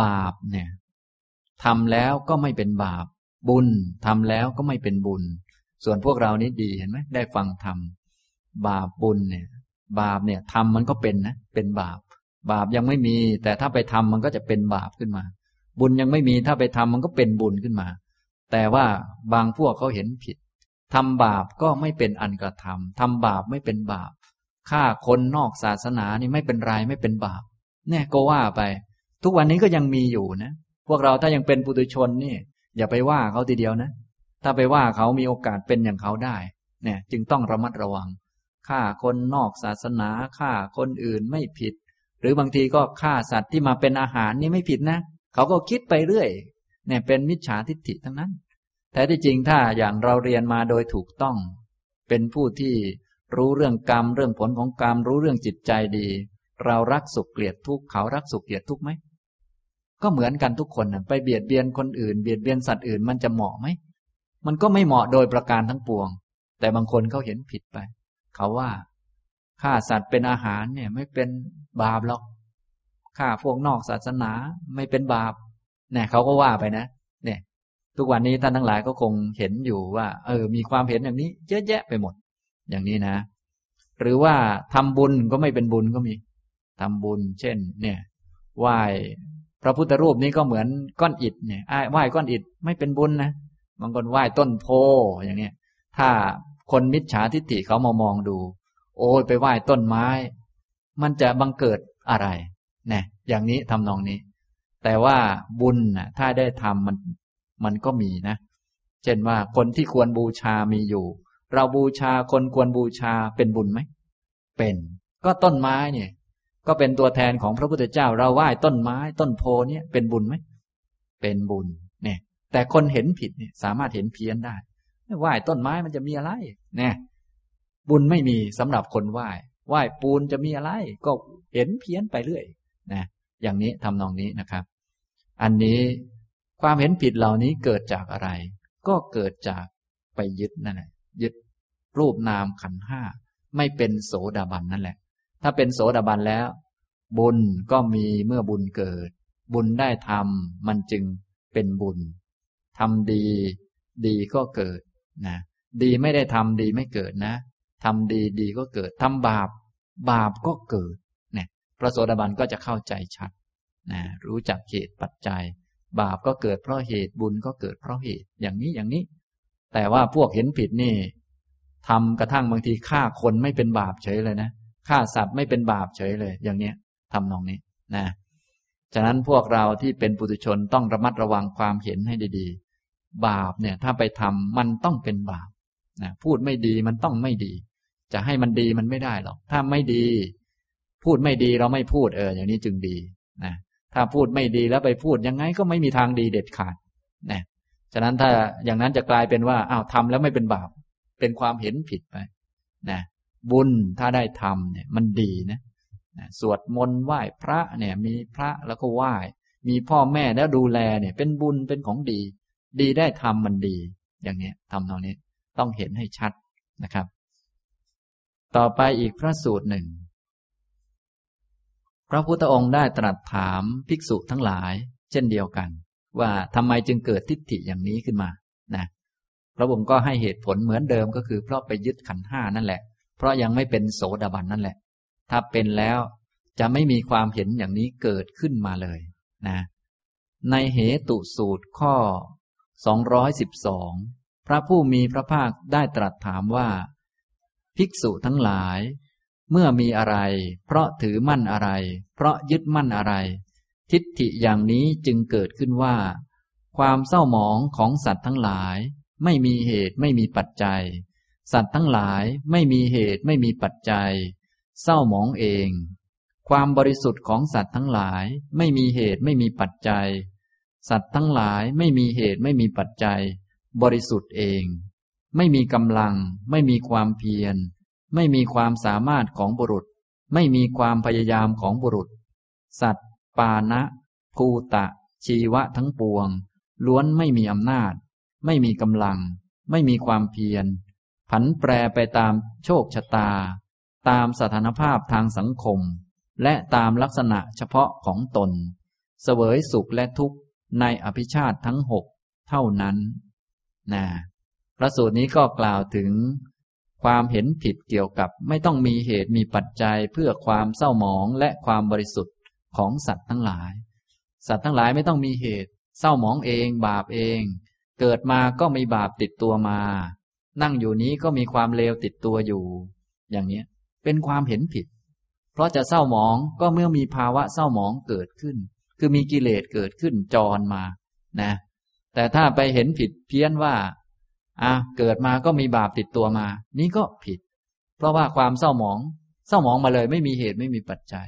บาปเนี่ยทำแล้วก็ไม่เป็นบาปบุญทำแล้วก็ไม่เป็นบุญส่วนพวกเรานี่ดีเห็นไหมได้ฟังธรรมบาปบุญเนี่ยบาปเนี่ยทำมันก็เป็นนะเป็นบาปบาปยังไม่มีแต่ถ้าไปทำมันก็จะเป็นบาปขึ้นมาบุญยังไม่มีถ้าไปทำมันก็เป็นบุญขึ้นมาแต่ว่าบางพวกเขาเห็นผิดทำบาปก็ไม่เป็นอันกระทำทำบาปไม่เป็นบาปฆ่าคนนอกศาสนานี่ไม่เป็นไรไม่เป็นบาปแน่ก็ว่าไปทุกวันนี้ก็ยังมีอยู่นะพวกเราถ้ายังเป็นปุถุชนนี่อย่าไปว่าเขาทีเดียวนะถ้าไปว่าเขามีโอกาสเป็นอย่างเขาได้เนี่ยจึงต้องระมัดระวังฆ่าคนนอกศาสนาฆ่าคนอื่นไม่ผิดหรือบางทีก็ฆ่าสัตว์ที่มาเป็นอาหารนี่ไม่ผิดนะเขาก็คิดไปเรื่อยเนี่ยเป็นมิจฉาทิฏฐิทั้งนั้นแต่ที่จริงถ้าอย่างเราเรียนมาโดยถูกต้องเป็นผู้ที่รู้เรื่องกรรมเรื่องผลของกรรมรู้เรื่องจิตใจดีเรารักสุขเกลียดทุกข์เขารักสุขเกลียดทุกข์ไหมก็เหมือนกันทุกคนไปเบียดเบียนคนอื่นเบียดเบียนสัตว์อื่นมันจะเหมาะไหมมันก็ไม่เหมาะโดยประการทั้งปวงแต่บางคนเขาเห็นผิดไปเขาว่าฆ่าสัตว์เป็นอาหารเนี่ยไม่เป็นบาปหรอกฆ่าพวกนอกศาสนาไม่เป็นบาปเนี่ยเขาก็ว่าไปนะเนี่ยทุกวันนี้ท่านทั้งหลายก็คงเห็นอยู่ว่ามีความเห็นอย่างนี้เยอะแยะไปหมดอย่างนี้นะหรือว่าทำบุญก็ไม่เป็นบุญก็มีทำบุญเช่นเนี่ยไหว้พระพุทธรูปนี้ก็เหมือนก้อนอิฐเนี่ยไหว้ก้อนอิฐไม่เป็นบุญนะบางคนไหว้ต้นโพอย่างเนี้ยถ้าคนมิจฉาทิฏฐิเขามองดูโอ้ยไปไหว้ต้นไม้มันจะบังเกิดอะไรเนี่ยอย่างนี้ทำนองนี้แต่ว่าบุญนะถ้าได้ทำมันก็มีนะเช่นว่าคนที่ควรบูชามีอยู่เราบูชาคนควรบูชาเป็นบุญไหมเป็นก็ต้นไม้เนี่ยก็เป็นตัวแทนของพระพุทธเจ้าเราไหว้ต้นไม้ต้นโพเนี่ยเป็นบุญไหมเป็นบุญเนี่ยแต่คนเห็นผิดเนี่ยสามารถเห็นเพี้ยนได้ไหว้ต้นไม้มันจะมีอะไรเนี่ยบุญไม่มีสำหรับคนไหว้ปูนจะมีอะไรก็เห็นเพี้ยนไปเรื่อยนะอย่างนี้ทำนองนี้นะครับอันนี้ความเห็นผิดเหล่านี้เกิดจากอะไรก็เกิดจากไปยึดนั่นแหละยึดรูปนามขันธ์ห้าไม่เป็นโสดาบันนั่นแหละถ้าเป็นโสดาบันแล้วบุญก็มีเมื่อบุญเกิด บุญได้ทำมันจึงเป็นบุญทำดีดีก็เกิดนะดีไม่ได้ทำดีไม่เกิดนะทำดีดีก็เกิดทำบาปบาปก็เกิดเนี่ยพระโสดาบันก็จะเข้าใจชัดนะรู้จักเหตุปัจจัยบาปก็เกิดเพราะเหตุบุญก็เกิดเพราะเหตุอย่างนี้อย่างนี้แต่ว่าพวกเห็นผิดนี่ทำกระทั่งบางทีฆ่าคนไม่เป็นบาปเฉยเลยนะฆ่าสัตว์ไม่เป็นบาปเฉยเลยอย่างเนี้ยทำนองนี้นะฉะนั้นพวกเราที่เป็นปุถุชนต้องระมัดระวังความเห็นให้ดีๆบาปเนี่ยถ้าไปทำมันต้องเป็นบาปนะพูดไม่ดีมันต้องไม่ดีจะให้มันดีมันไม่ได้หรอกถ้าไม่ดีพูดไม่ดีเราไม่พูดอย่างนี้จึงดีนะถ้าพูดไม่ดีแล้วไปพูดยังไงก็ไม่มีทางดีเด็ดขาดนะฉะนั้นถ้าอย่างนั้นจะกลายเป็นว่าอ้าวทำแล้วไม่เป็นบาปเป็นความเห็นผิดไปนะบุญถ้าได้ทำเนี่ยมันดีนะสวดมนต์ไหว้พระเนี่ยมีพระแล้วก็ไหว้มีพ่อแม่แล้วดูแลเนี่ยเป็นบุญเป็นของดีดีได้ทำมันดีอย่างนี้ทำตรงนี้ต้องเห็นให้ชัดนะครับต่อไปอีกพระสูตรหนึ่งพระพุทธองค์ได้ตรัสถามภิกษุทั้งหลายเช่นเดียวกันว่าทำไมจึงเกิดทิฏฐิอย่างนี้ขึ้นมานะพระองค์ก็ให้เหตุผลเหมือนเดิมก็คือเพราะไปยึดขันธ์ห้านั่นแหละเพราะยังไม่เป็นโสดาบันนั่นแหละถ้าเป็นแล้วจะไม่มีความเห็นอย่างนี้เกิดขึ้นมาเลยนะในเหตุสูตรข้อ212พระผู้มีพระภาคได้ตรัสถามว่าภิกษุทั้งหลายเมื่อมีอะไรเพราะถือมั่นอะไรเพราะยึดมั่นอะไรทิฏฐิอย่างนี้จึงเกิดขึ้นว่าความเศร้าหมองของสัตว์ทั้งหลายไม่มีเหตุไม่มีปัจจัยสัตว์ทั้งหลายไม่มีเหตุไม่มีปัจจัยเศร้าหมองเองความบริสุทธิ์ของสัตว์ทั้งหลายไม่มีเหตุไม่มีปัจจัยสัตว์ทั้งหลายไม่มีเหตุไม่มีปัจจัยบริสุทธิ์เองไม่มีกำลังไม่มีความเพียรไม่มีความสามารถของบุรุษไม่มีความพยายามของบุรุษสัตว์ปานะภูตะชีวะทั้งปวงล้วนไม่มีอำนาจไม่มีกำลังไม่มีความเพียรผันแปรไปตามโชคชะตาตามสถานภาพทางสังคมและตามลักษณะเฉพาะของตนเสวยสุขและทุกข์ในอภิชาติทั้งหกเท่านั้นนะพระสูตรนี้ก็กล่าวถึงความเห็นผิดเกี่ยวกับไม่ต้องมีเหตุมีปัจจัยเพื่อความเศร้าหมองและความบริสุทธิ์ของสัตว์ทั้งหลายสัตว์ทั้งหลายไม่ต้องมีเหตุเศร้าหมองเองบาปเองเกิดมาก็มีบาปติดตัวมานั่งอยู่นี้ก็มีความเลวติดตัวอยู่อย่างนี้เป็นความเห็นผิดเพราะจะเศร้าหมองก็เมื่อมีภาวะเศร้าหมองเกิดขึ้นคือมีกิเลสเกิดขึ้นจรมานะแต่ถ้าไปเห็นผิดเพี้ยนว่าเกิดมาก็มีบาปติดตัวมานี่ก็ผิดเพราะว่าความเศร้าหมองมาเลยไม่มีเหตุไม่มีปัจจัย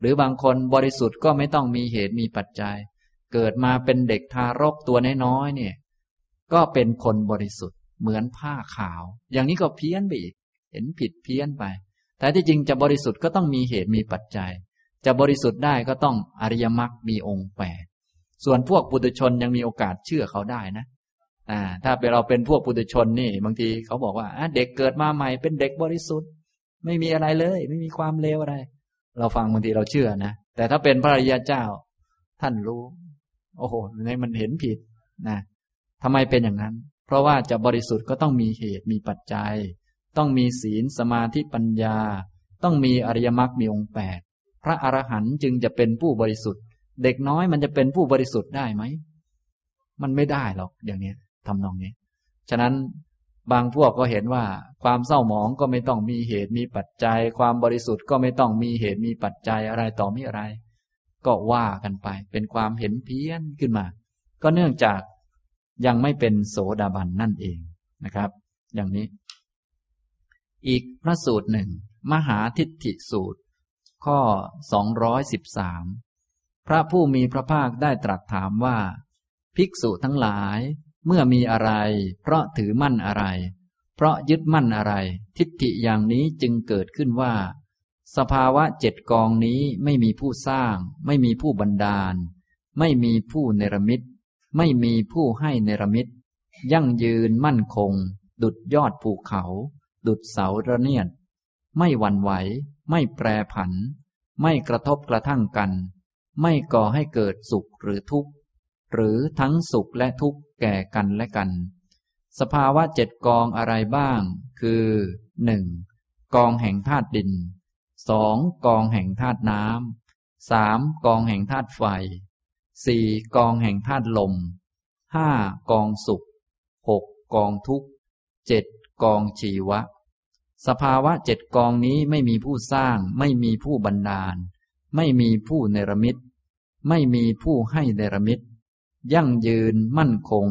หรือบางคนบริสุทธิ์ก็ไม่ต้องมีเหตุมีปัจจัยเกิดมาเป็นเด็กทารกตัวน้อยๆเนี่ยก็เป็นคนบริสุทธิ์เหมือนผ้าขาวอย่างนี้ก็เพี้ยนไปอีกเห็นผิดเพี้ยนไปแต่ที่จริงจะบริสุทธิ์ก็ต้องมีเหตุมีปัจจัยจะบริสุทธิ์ได้ก็ต้องอริยมรรคมีองค์8ส่วนพวกปุถุชนยังมีโอกาสเชื่อเขาได้นะถ้าเราเป็นพวกปุถุชนนี่บางทีเขาบอกว่าเด็กเกิดมาใหม่เป็นเด็กบริสุทธิ์ไม่มีอะไรเลยไม่มีความเลวอะไรเราฟังบางทีเราเชื่อนะแต่ถ้าเป็นพระอริยเจ้าท่านรู้โอ้โหในมันเห็นผิดนะทำไมเป็นอย่างนั้นเพราะว่าจะบริสุทธิ์ก็ต้องมีเหตุมีปัจจัยต้องมีศีลสมาธิปัญญาต้องมีอริยมรรคมีองค์8พระอรหันต์จึงจะเป็นผู้บริสุทธิ์เด็กน้อยมันจะเป็นผู้บริสุทธิ์ได้ไหมมันไม่ได้หรอกอย่างนี้ทำนองนี้ฉะนั้นบางพวกก็เห็นว่าความเศร้าหมองก็ไม่ต้องมีเหตุมีปัจจัยความบริสุทธิ์ก็ไม่ต้องมีเหตุมีปัจจัยอะไรต่อมีอะไรก็ว่ากันไปเป็นความเห็นเพี้ยนขึ้นมาก็เนื่องจากยังไม่เป็นโสดาบันนั่นเองนะครับอย่างนี้อีกพระสูตรหนึ่งมหาทิฏฐิสูตรข้อ213พระผู้มีพระภาคได้ตรัสถามว่าภิกษุทั้งหลายเมื่อมีอะไรเพราะถือมั่นอะไรเพราะยึดมั่นอะไรทิฏฐิอย่างนี้จึงเกิดขึ้นว่าสภาวะเจ็ดกองนี้ไม่มีผู้สร้างไม่มีผู้บันดาลไม่มีผู้เนรมิตไม่มีผู้ให้เนรมิตยั่งยืนมั่นคงดุจยอดภูเขาดุจเสาระเนียดไม่หวั่นไหวไม่แปรผันไม่กระทบกระทั่งกัน ไม่ก่อให้เกิดสุขหรือทุกข์หรือทั้งสุขและทุกข์แก่กันและกันสภาวะเจ็ดกองอะไรบ้างคือ 1. กองแห่งธาตุดิน 2. กองแห่งธาตุน้ำ 3. กองแห่งธาตุไฟ 4. กองแห่งธาตุลม 5. กองสุข 6. กองทุกข์ 7. กองชีวะสภาวะเจ็ดกองนี้ไม่มีผู้สร้างไม่มีผู้บันดาลไม่มีผู้เนรมิตไม่มีผู้ให้เนรมิตยั่งยืนมั่นคง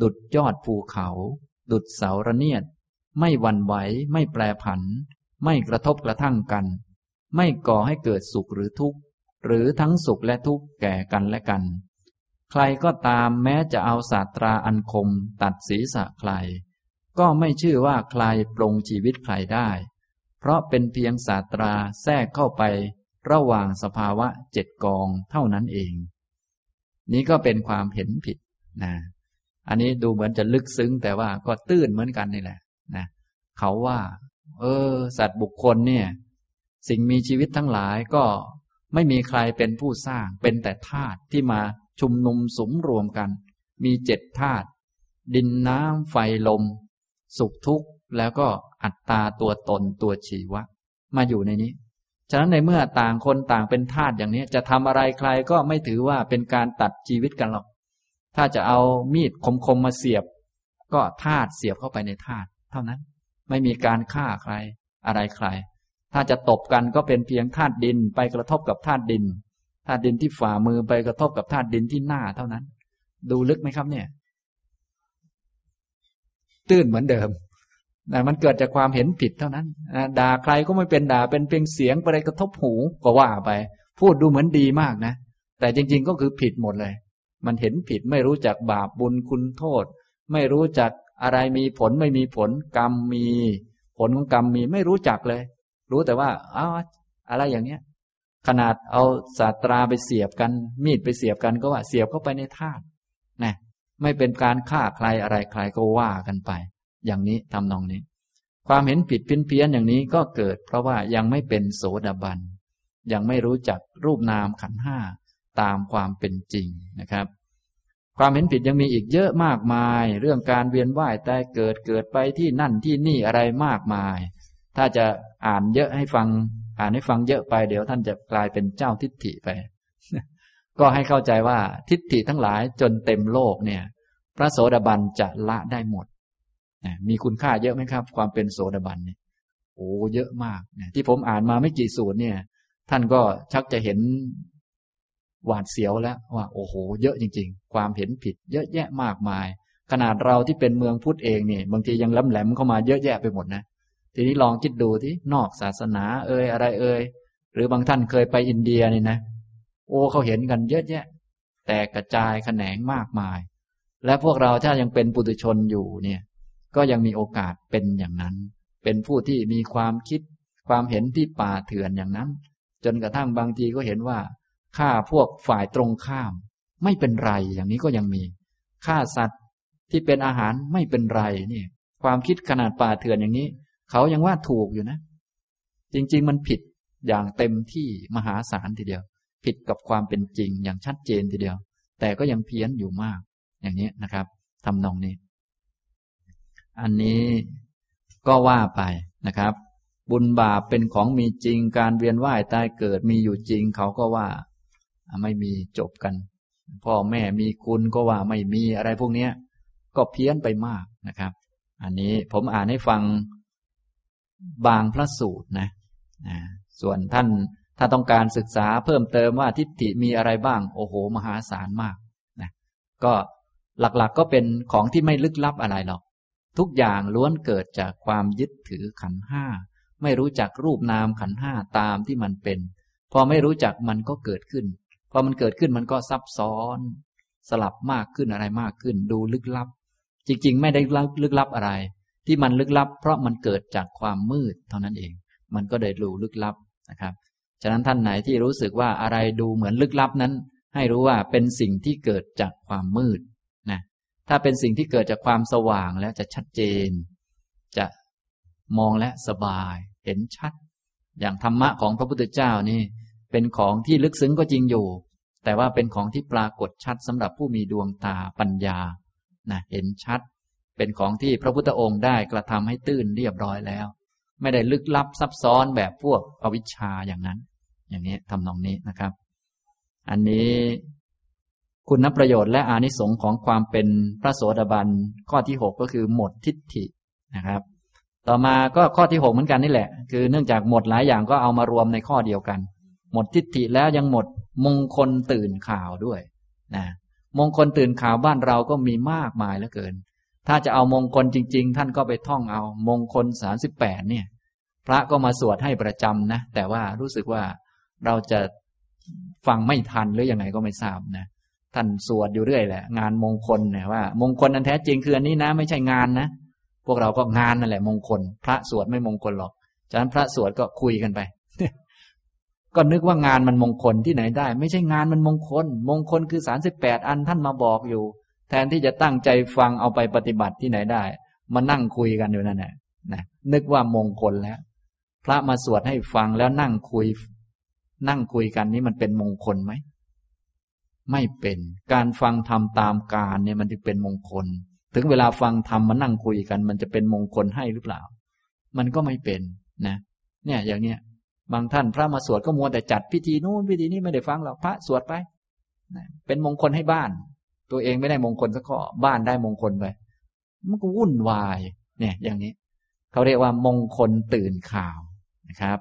ดุจยอดภูเขาดุจเสาระเนียดไม่หวั่นไหวไม่แปรผันไม่กระทบกระทั่งกันไม่ก่อให้เกิดสุขหรือทุกข์หรือทั้งสุขและทุกข์แก่กันและกันใครก็ตามแม้จะเอาศาสตราอันคมตัดศีรษะใครก็ไม่ชื่อว่าใครปรงชีวิตใครได้เพราะเป็นเพียงศาสตราแทรกเข้าไประหว่างสภาวะเจ็ดกองเท่านั้นเองนี้ก็เป็นความเห็นผิดนะอันนี้ดูเหมือนจะลึกซึ้งแต่ว่าก็ตื้นเหมือนกันนี่แหละนะเขาว่าสัตว์บุคคลเนี่ยสิ่งมีชีวิตทั้งหลายก็ไม่มีใครเป็นผู้สร้างเป็นแต่ธาตุที่มาชุมนุมสุมรวมกันมีเจ็ดธาตุดินน้ำไฟลมสุขทุกข์แล้วก็อัตตาตัวตนตัวชีวะมาอยู่ในนี้ฉะนั้นในเมื่อต่างคนต่างเป็นธาตุอย่างนี้จะทำอะไรใครก็ไม่ถือว่าเป็นการตัดชีวิตกันหรอกถ้าจะเอามีดคมๆมาเสียบก็ธาตุเสียบเข้าไปในธาตุเท่านั้นไม่มีการฆ่าใครอะไรใครถ้าจะตบกันก็เป็นเพียงธาตุดินไปกระทบกับธาตุดินธาตุดินที่ฝ่ามือไปกระทบกับธาตุดินที่หน้าเท่านั้นดูลึกไหมครับเนี่ยตื้นเหมือนเดิมนะมันเกิดจากความเห็นผิดเท่านั้นนะด่าใครก็ไม่เป็นด่าเป็นเพียงเสียงไปกระทบหูก็ว่าไปพูดดูเหมือนดีมากนะแต่จริงๆก็คือผิดหมดเลยมันเห็นผิดไม่รู้จักบาปบุญคุณโทษไม่รู้จักอะไรมีผลไม่มีผลกรรมมีผลของกรรมมีไม่รู้จักเลยรู้แต่ว่าอะไรอย่างเนี้ยขนาดเอาศาสตราไปเสียบกันมีดไปเสียบกันก็ว่าเสียบเข้าไปในธาตุนะไม่เป็นการฆ่าใครอะไรใครก็ว่ากันไปอย่างนี้ทำนองนี้ความเห็นผิดเพี้ยนๆอย่างนี้ก็เกิดเพราะว่ายังไม่เป็นโสดาบันยังไม่รู้จักรูปนามขันธ์ห้าตามความเป็นจริงนะครับความเห็นผิดยังมีอีกเยอะมากมายเรื่องการเวียนว่ายตายเกิดเกิดไปที่นั่นที่นี่อะไรมากมายถ้าจะอ่านให้ฟังเยอะไปเดี๋ยวท่านจะกลายเป็นเจ้าทิฏฐิไปก็ให้เข้าใจว่าทิฏฐิทั้งหลายจนเต็มโลกเนี่ยพระโสดาบันจะละได้หมดมีคุณค่าเยอะไหมครับความเป็นโสดาบันเนี่ยโอ้เยอะมากที่ผมอ่านมาไม่กี่สูตรเนี่ยท่านก็ชักจะเห็นหวาดเสียวแล้วว่าโอ้โหเยอะจริงๆความเห็นผิดเยอะแยะมากมายขนาดเราที่เป็นเมืองพุทธเองเนี่ยบางทียังล้ำแหลมเข้ามาเยอะแยะไปหมดนะทีนี้ลองคิดดูที่นอกศาสนาอะไรหรือบางท่านเคยไปอินเดียนี่นะโอ้เขาเห็นกันเยอะแยะแต่กระจายแขนงมากมายและพวกเราถ้ายังเป็นปุถุชนอยู่เนี่ยก็ยังมีโอกาสเป็นอย่างนั้นเป็นผู้ที่มีความคิดความเห็นที่ป่าเถื่อนอย่างนั้นจนกระทั่งบางทีก็เห็นว่าฆ่าพวกฝ่ายตรงข้ามไม่เป็นไรอย่างนี้ก็ยังมีฆ่าสัตว์ที่เป็นอาหารไม่เป็นไรเนี่ยความคิดขนาดป่าเถื่อนอย่างนี้เขายังว่าถูกอยู่นะจริงๆมันผิดอย่างเต็มที่มหาศาลทีเดียวผิดกับความเป็นจริงอย่างชัดเจนทีเดียวแต่ก็ยังเพี้ยนอยู่มากอย่างนี้นะครับทำนองนี้อันนี้ก็ว่าไปนะครับบุญบาปเป็นของมีจริงการเวียนว่ายตายเกิดมีอยู่จริงเขาก็ว่าไม่มีจบกันพ่อแม่มีคุณก็ว่าไม่มีอะไรพวกนี้ก็เพี้ยนไปมากนะครับอันนี้ผมอ่านให้ฟังบางพระสูตรนะส่วนท่านถ้าต้องการศึกษาเพิ่มเติมว่าทิฏฐิมีอะไรบ้างโอ้โหมหาศาลมากนะก็หลักๆก็เป็นของที่ไม่ลึกลับอะไรหรอกทุกอย่างล้วนเกิดจากความยึดถือขันธ์ห้าไม่รู้จักรูปนามขันธ์ห้าตามที่มันเป็นพอไม่รู้จักมันก็เกิดขึ้นพอมันเกิดขึ้นมันก็ซับซ้อนสลับมากขึ้นอะไรมากขึ้นดูลึกลับจริงๆไม่ได้ลึกลับอะไรที่มันลึกลับเพราะมันเกิดจากความมืดเท่านั้นเองมันก็ได้ดูลึกลับนะครับฉะนั้นท่านไหนที่รู้สึกว่าอะไรดูเหมือนลึกลับนั้นให้รู้ว่าเป็นสิ่งที่เกิดจากความมืดนะถ้าเป็นสิ่งที่เกิดจากความสว่างแล้วจะชัดเจนจะมองและสบายเห็นชัดอย่างธรรมะของพระพุทธเจ้านี่ เป็นของที่ลึกซึ้งก็จริงอยู่แต่ว่าเป็นของที่ปรากฏชัดสำหรับผู้มีดวงตาปัญญานะเห็นชัดเป็นของที่พระพุทธองค์ได้กระทำให้ตื้นเรียบร้อยแล้วไม่ได้ลึกลับซับซ้อนแบบพวกอวิชชาอย่างนั้นอย่างนี้ทำนองนี้นะครับอันนี้คุณประโยชน์และอานิสงส์ของความเป็นพระโสดาบันข้อที่6ก็คือหมดทิฏฐินะครับต่อมาก็ข้อที่6เหมือนกันนี่แหละคือเนื่องจากหมดหลายอย่างก็เอามารวมในข้อเดียวกันหมดทิฏฐิแล้วยังหมดมงคลตื่นข่าวด้วยนะมงคลตื่นข่าวบ้านเราก็มีมากมายเหลือเกินถ้าจะเอามงคลจริงๆท่านก็ไปท่องเอามงคล38เนี่ยพระก็มาสวดให้ประจำนะแต่ว่ารู้สึกว่าเราจะฟังไม่ทันหรือยังไงก็ไม่ทราบนะท่านสวดอยู่เรื่อยแหละงานมงคลเนี่ยว่ามงคลนั้นแท้จริงคืออันนี้นะไม่ใช่งานนะพวกเราก็งานนั่นแหละมงคลพระสวดไม่มงคลหรอกฉะนั้นพระสวดก็คุยกันไป ก็นึกว่างานมันมงคลที่ไหนได้ไม่ใช่งานมันมงคลมงคลคือ38อันท่านมาบอกอยู่แทนที่จะตั้งใจฟังเอาไปปฏิบัติที่ไหนได้มานั่งคุยกันอยู่นั่นแหละนะนึกว่ามงคลแล้วพระมาสวดให้ฟังแล้วนั่งคุยกันนี่มันเป็นมงคลไหมไม่เป็นการฟังธรรมตามกาลเนี่ยมันถึงเป็นมงคลถึงเวลาฟังธรรมมานั่งคุยกันมันจะเป็นมงคลให้หรือเปล่ามันก็ไม่เป็นนะเนี่ยอย่างเนี้ยบางท่านพระมาสวดก็มัวแต่จัดพิธีนู้นพิธีนี้ไม่ได้ฟังหรอกพระสวดไปนะเป็นมงคลให้บ้านตัวเองไม่ได้มงคลสักข้อบ้านได้มงคลไปมันก็วุ่นวายเนี่ยอย่างนี้เขาเรียกว่ามงคลตื่นข่าวนะครับ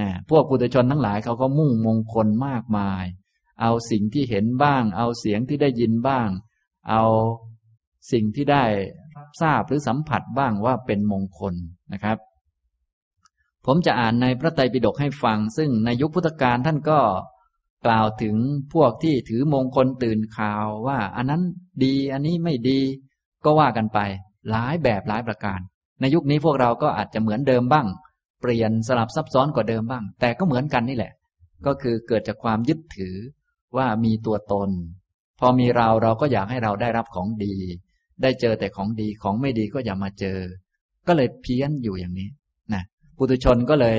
นะพวกปุถุชนทั้งหลายเขาก็มุ่งมงคลมากมายเอาสิ่งที่เห็นบ้างเอาเสียงที่ได้ยินบ้างเอาสิ่งที่ได้ทราบหรือสัมผัสบ้างว่าเป็นมงคลนะครับผมจะอ่านในพระไตรปิฎกให้ฟังซึ่งในยุคพุทธกาลท่านก็กล่าวถึงพวกที่ถือมงคลตื่นข่าวว่าอันนั้นดีอันนี้ไม่ดีก็ว่ากันไปหลายแบบหลายประการในยุคนี้พวกเราก็อาจจะเหมือนเดิมบ้างเปลี่ยนสลับซับซ้อนกว่าเดิมบ้างแต่ก็เหมือนกันนี่แหละก็คือเกิดจากความยึดถือว่ามีตัวตนพอมีเราก็อยากให้เราได้รับของดีได้เจอแต่ของดีของไม่ดีก็อย่ามาเจอก็เลยเพี้ยนอยู่อย่างนี้นะปุถุชนก็เลย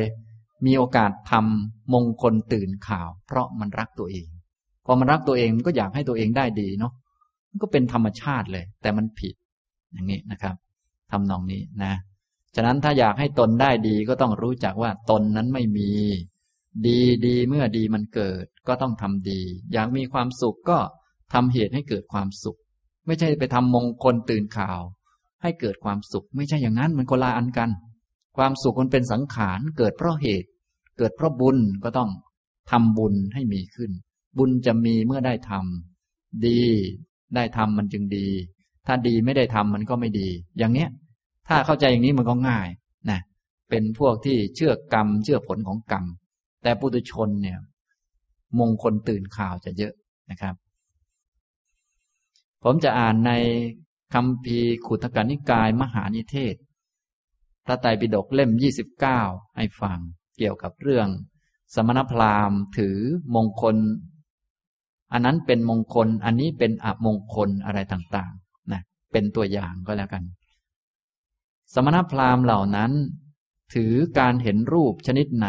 มีโอกาสทำมงคลตื่นข่าวเพราะมันรักตัวเองพอมันรักตัวเองก็อยากให้ตัวเองได้ดีเนาะมันก็เป็นธรรมชาติเลยแต่มันผิดอย่างนี้นะครับทำนองนี้นะฉะนั้นถ้าอยากให้ตนได้ดีก็ต้องรู้จักว่าตนนั้นไม่มีดีเมื่อดีมันเกิดก็ต้องทำดีอยากมีความสุขก็ทำเหตุให้เกิดความสุขไม่ใช่ไปทำมงคลตื่นข่าวให้เกิดความสุขไม่ใช่อย่างนั้นมันคนละอันกันความสุขมันเป็นสังขารเกิดเพราะเหตุเกิดเพราะบุญก็ต้องทำบุญให้มีขึ้นบุญจะมีเมื่อได้ทำดีได้ทำมันจึงดีถ้าดีไม่ได้ทำมันก็ไม่ดีอย่างเนี้ยถ้าเข้าใจอย่างนี้มันก็ง่ายนะเป็นพวกที่เชื่อกรรมเชื่อผลของกรรมแต่ปุถุชนเนี่ยมงคลตื่นข่าวจะเยอะนะครับผมจะอ่านในคัมภีร์ขุททกนิกายมหานิเทศพระไตรปิฎกเล่ม29ให้ฟังเกี่ยวกับเรื่องสมณพราหมณ์ถือมงคลอันนั้นเป็นมงคลอันนี้เป็นอมงคลอะไรต่างๆนะเป็นตัวอย่างก็แล้วกันสมณพราหมณ์เหล่านั้นถือการเห็นรูปชนิดไหน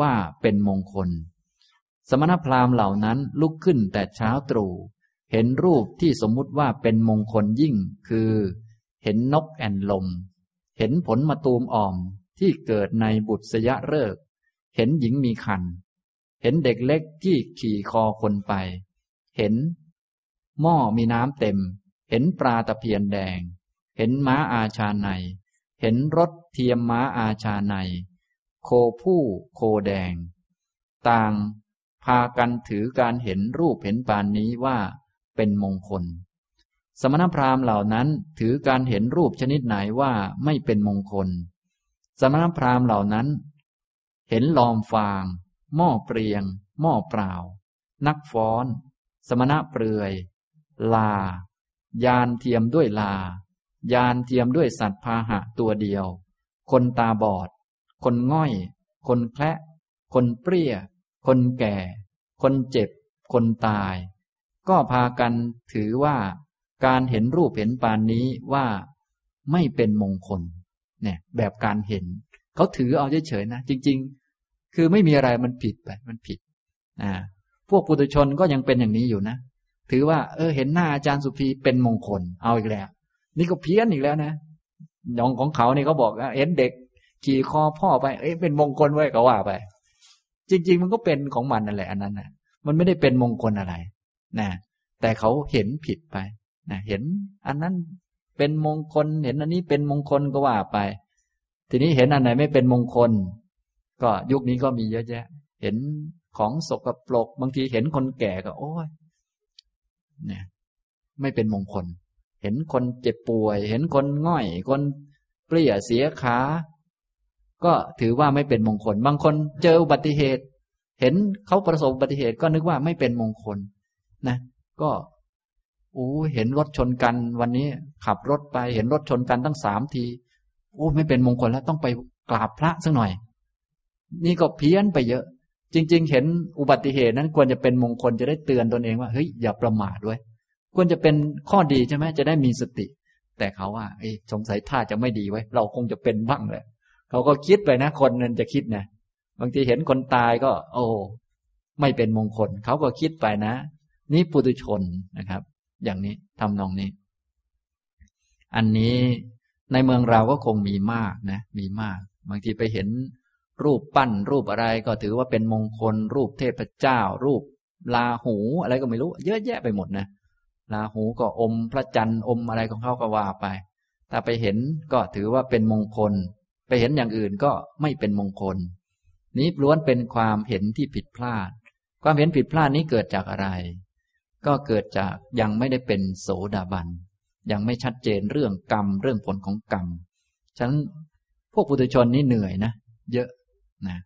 ว่าเป็นมงคลสมณพราหมณ์เหล่านั้นลุกขึ้นแต่เช้าตรู่เห็นรูปที่สมมุติว่าเป็นมงคลยิ่งคือเห็นนกแอ่นลมเห็นผลมะตูมอ่อมที่เกิดในบุษยฤกษ์เห็นหญิงมีครรภ์เห็นเด็กเล็กที่ขี่คอคนไปเห็นหม้อมีน้ำเต็มเห็นปลาตะเพียนแดงเห็นม้าอาชาในเห็นรถเทียมม้าอาชาในโคผู้โคแดงต่างพากันถือการเห็นรูปเห็นปานนี้ว่าเป็นมงคลสมณพราหมณ์เหล่านั้นถือการเห็นรูปชนิดไหนว่าไม่เป็นมงคลสมณพราหมณ์เหล่านั้นเห็นลอมฟางหม้อเปรียงหม้อเปล่านักฟ้อนสมณะเปลือยลายานเทียมด้วยลายานเทียมด้วยสัตว์พาหะตัวเดียวคนตาบอดคนง่อยคนแคละคนเปรี้ยคนแก่คนเจ็บคนตายก็พากันถือว่าการเห็นรูปเห็นปานนี้ว่าไม่เป็นมงคลเนี่ยแบบการเห็นเขาถือเอาเฉยๆนะจริงๆคือไม่มีอะไรมันผิดไปมันผิด พวกปุถุชนก็ยังเป็นอย่างนี้อยู่นะถือว่าเห็นหน้าอาจารย์สุพีเป็นมงคลเอาอีกแล้วนี่ก็เพี้ยนอีกแล้วนะอย่างของเขานี่เขาบอกเห็นเด็กขี่คอพ่อไปเป็นมงคลไว้ก็ว่าไปจริงๆมันก็เป็นของมันนั่นแหละอันนั้นนะมันไม่ได้เป็นมงคลอะไรนะแต่เขาเห็นผิดไปนะเห็นอันนั้นเป็นมงคลเห็นอันนี้เป็นมงคลก็ว่าไปทีนี้เห็นอันไหนไม่เป็นมงคลก็ยุคนี้ก็มีเยอะแยะเห็นของสกปรกบางทีเห็นคนแก่ก็โอ้ยเนี่ยไม่เป็นมงคลเห็นคนเจ็บป่วยเห็นคนง่อยคนเปรี้ยเสียขาก็ถือว่าไม่เป็นมงคลบางคนเจออุบัติเหตุเห็นเขาประสบอุบัติเหตุก็นึกว่าไม่เป็นมงคลนะก็เห็นรถชนกันวันนี้ขับรถไปเห็นรถชนกันตั้ง3ทีไม่เป็นมงคลแล้วต้องไปกราบพระสักหน่อยนี่ก็เพี้ยนไปเยอะจริงๆเห็นอุบัติเหตุนั้นควรจะเป็นมงคลจะได้เตือนตนเองว่าเฮ้ยอย่าประมาทด้วยควรจะเป็นข้อดีใช่ไหมจะได้มีสติแต่เขาว่าสงสัยท่าจะไม่ดีไว้เราคงจะเป็นบ้างเลยเขาก็คิดไปนะคนนั้นจะคิดนะบางทีเห็นคนตายก็ไม่เป็นมงคลเขาก็คิดไปนะนี่ปุถุชนนะครับอย่างนี้ทำนองนี้อันนี้ในเมืองเราก็คงมีมากนะมีมากบางทีไปเห็นรูปปั้นรูปอะไรก็ถือว่าเป็นมงคลรูปเทพเจ้ารูปลาหูอะไรก็ไม่รู้เยอะแยะไปหมดนะลาหูก็อมพระจันทร์อมอะไรของเขาก็ว่าไปถ้าไปเห็นก็ถือว่าเป็นมงคลไปเห็นอย่างอื่นก็ไม่เป็นมงคลนี้ล้วนเป็นความเห็นที่ผิดพลาดความเห็นผิดพลาดนี้เกิดจากอะไรก็เกิดจากยังไม่ได้เป็นโสดาบันยังไม่ชัดเจนเรื่องกรรมเรื่องผลของกรรมฉะนั้นพวกปุถุชนนี่เหนื่อยนะเยอะนะ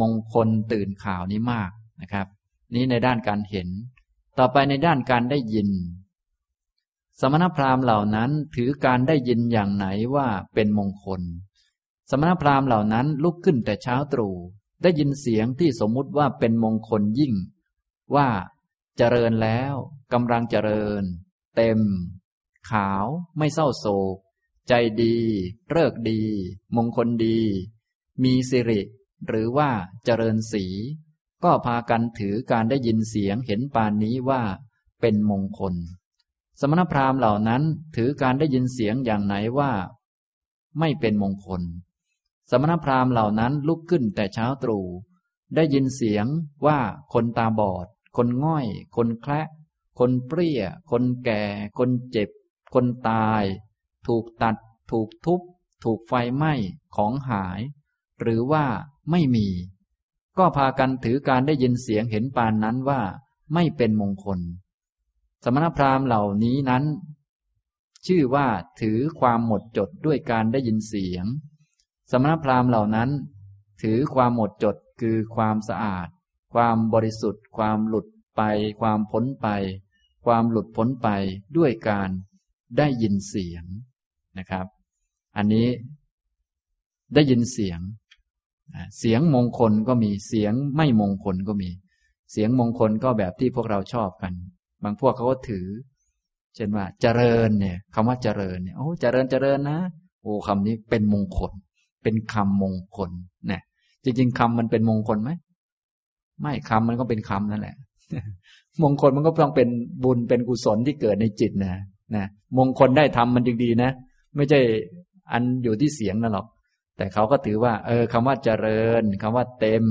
มงคลตื่นข่าวนี้มากนะครับนี้ในด้านการเห็นต่อไปในด้านการได้ยินสมณพราหมณ์เหล่านั้นถือการได้ยินอย่างไหนว่าเป็นมงคลสมณพราหมณ์เหล่านั้นลุกขึ้นแต่เช้าตรู่ได้ยินเสียงที่สมมุติว่าเป็นมงคลยิ่งว่าเจริญแล้วกำลังเจริญเต็มขาวไม่เศร้าโศกใจดีเลิกดีมงคลดีมีสิริหรือว่าเจริญสีก็พากันถือการได้ยินเสียงเห็นปานนี้ว่าเป็นมงคลสมณพราหมณ์เหล่านั้นถือการได้ยินเสียงอย่างไหนว่าไม่เป็นมงคลสมณพราหมณ์เหล่านั้นลุกขึ้นแต่เช้าตรู่ได้ยินเสียงว่าคนตาบอดคนง่อยคนแคละคนเปรี้ยคนแก่คนเจ็บคนตายถูกตัดถูกทุบถูกไฟไหม้ของหายหรือว่าไม่มีก็พากันถือการได้ยินเสียงเห็นปานนั้นว่าไม่เป็นมงคลสมณพราหมณ์เหล่านี้นั้นชื่อว่าถือความหมดจดด้วยการได้ยินเสียงสมณพราหมณ์เหล่านั้นถือความหมดจดคือความสะอาดความบริสุทธิ์ความหลุดไปความพ้นไปความหลุดพ้นไปด้วยการได้ยินเสียงนะครับอันนี้ได้ยินเสียงเสียงมงคลก็มีเสียงไม่มงคลก็มีเสียงมงคลก็แบบที่พวกเราชอบกันบางพวกเขาก็ถือเช่นว่าเจริญเนี่ยคำว่าเจริญเนี่ยเจริญเจริญนะคำนี้เป็นมงคลเป็นคำมงคลเนี่ยจริงๆคำมันเป็นมงคลไหมไม่คำมันก็เป็นคำนั่นแหละมงคลมันก็ต้องเป็นบุญเป็นกุศลที่เกิดในจิตนะมงคลได้ทำมันจึงดีนะไม่ใช่อันอยู่ที่เสียงนั่นหรอกแต่เขาก็ถือว่าคำว่าเจริญคำว่าเต็ม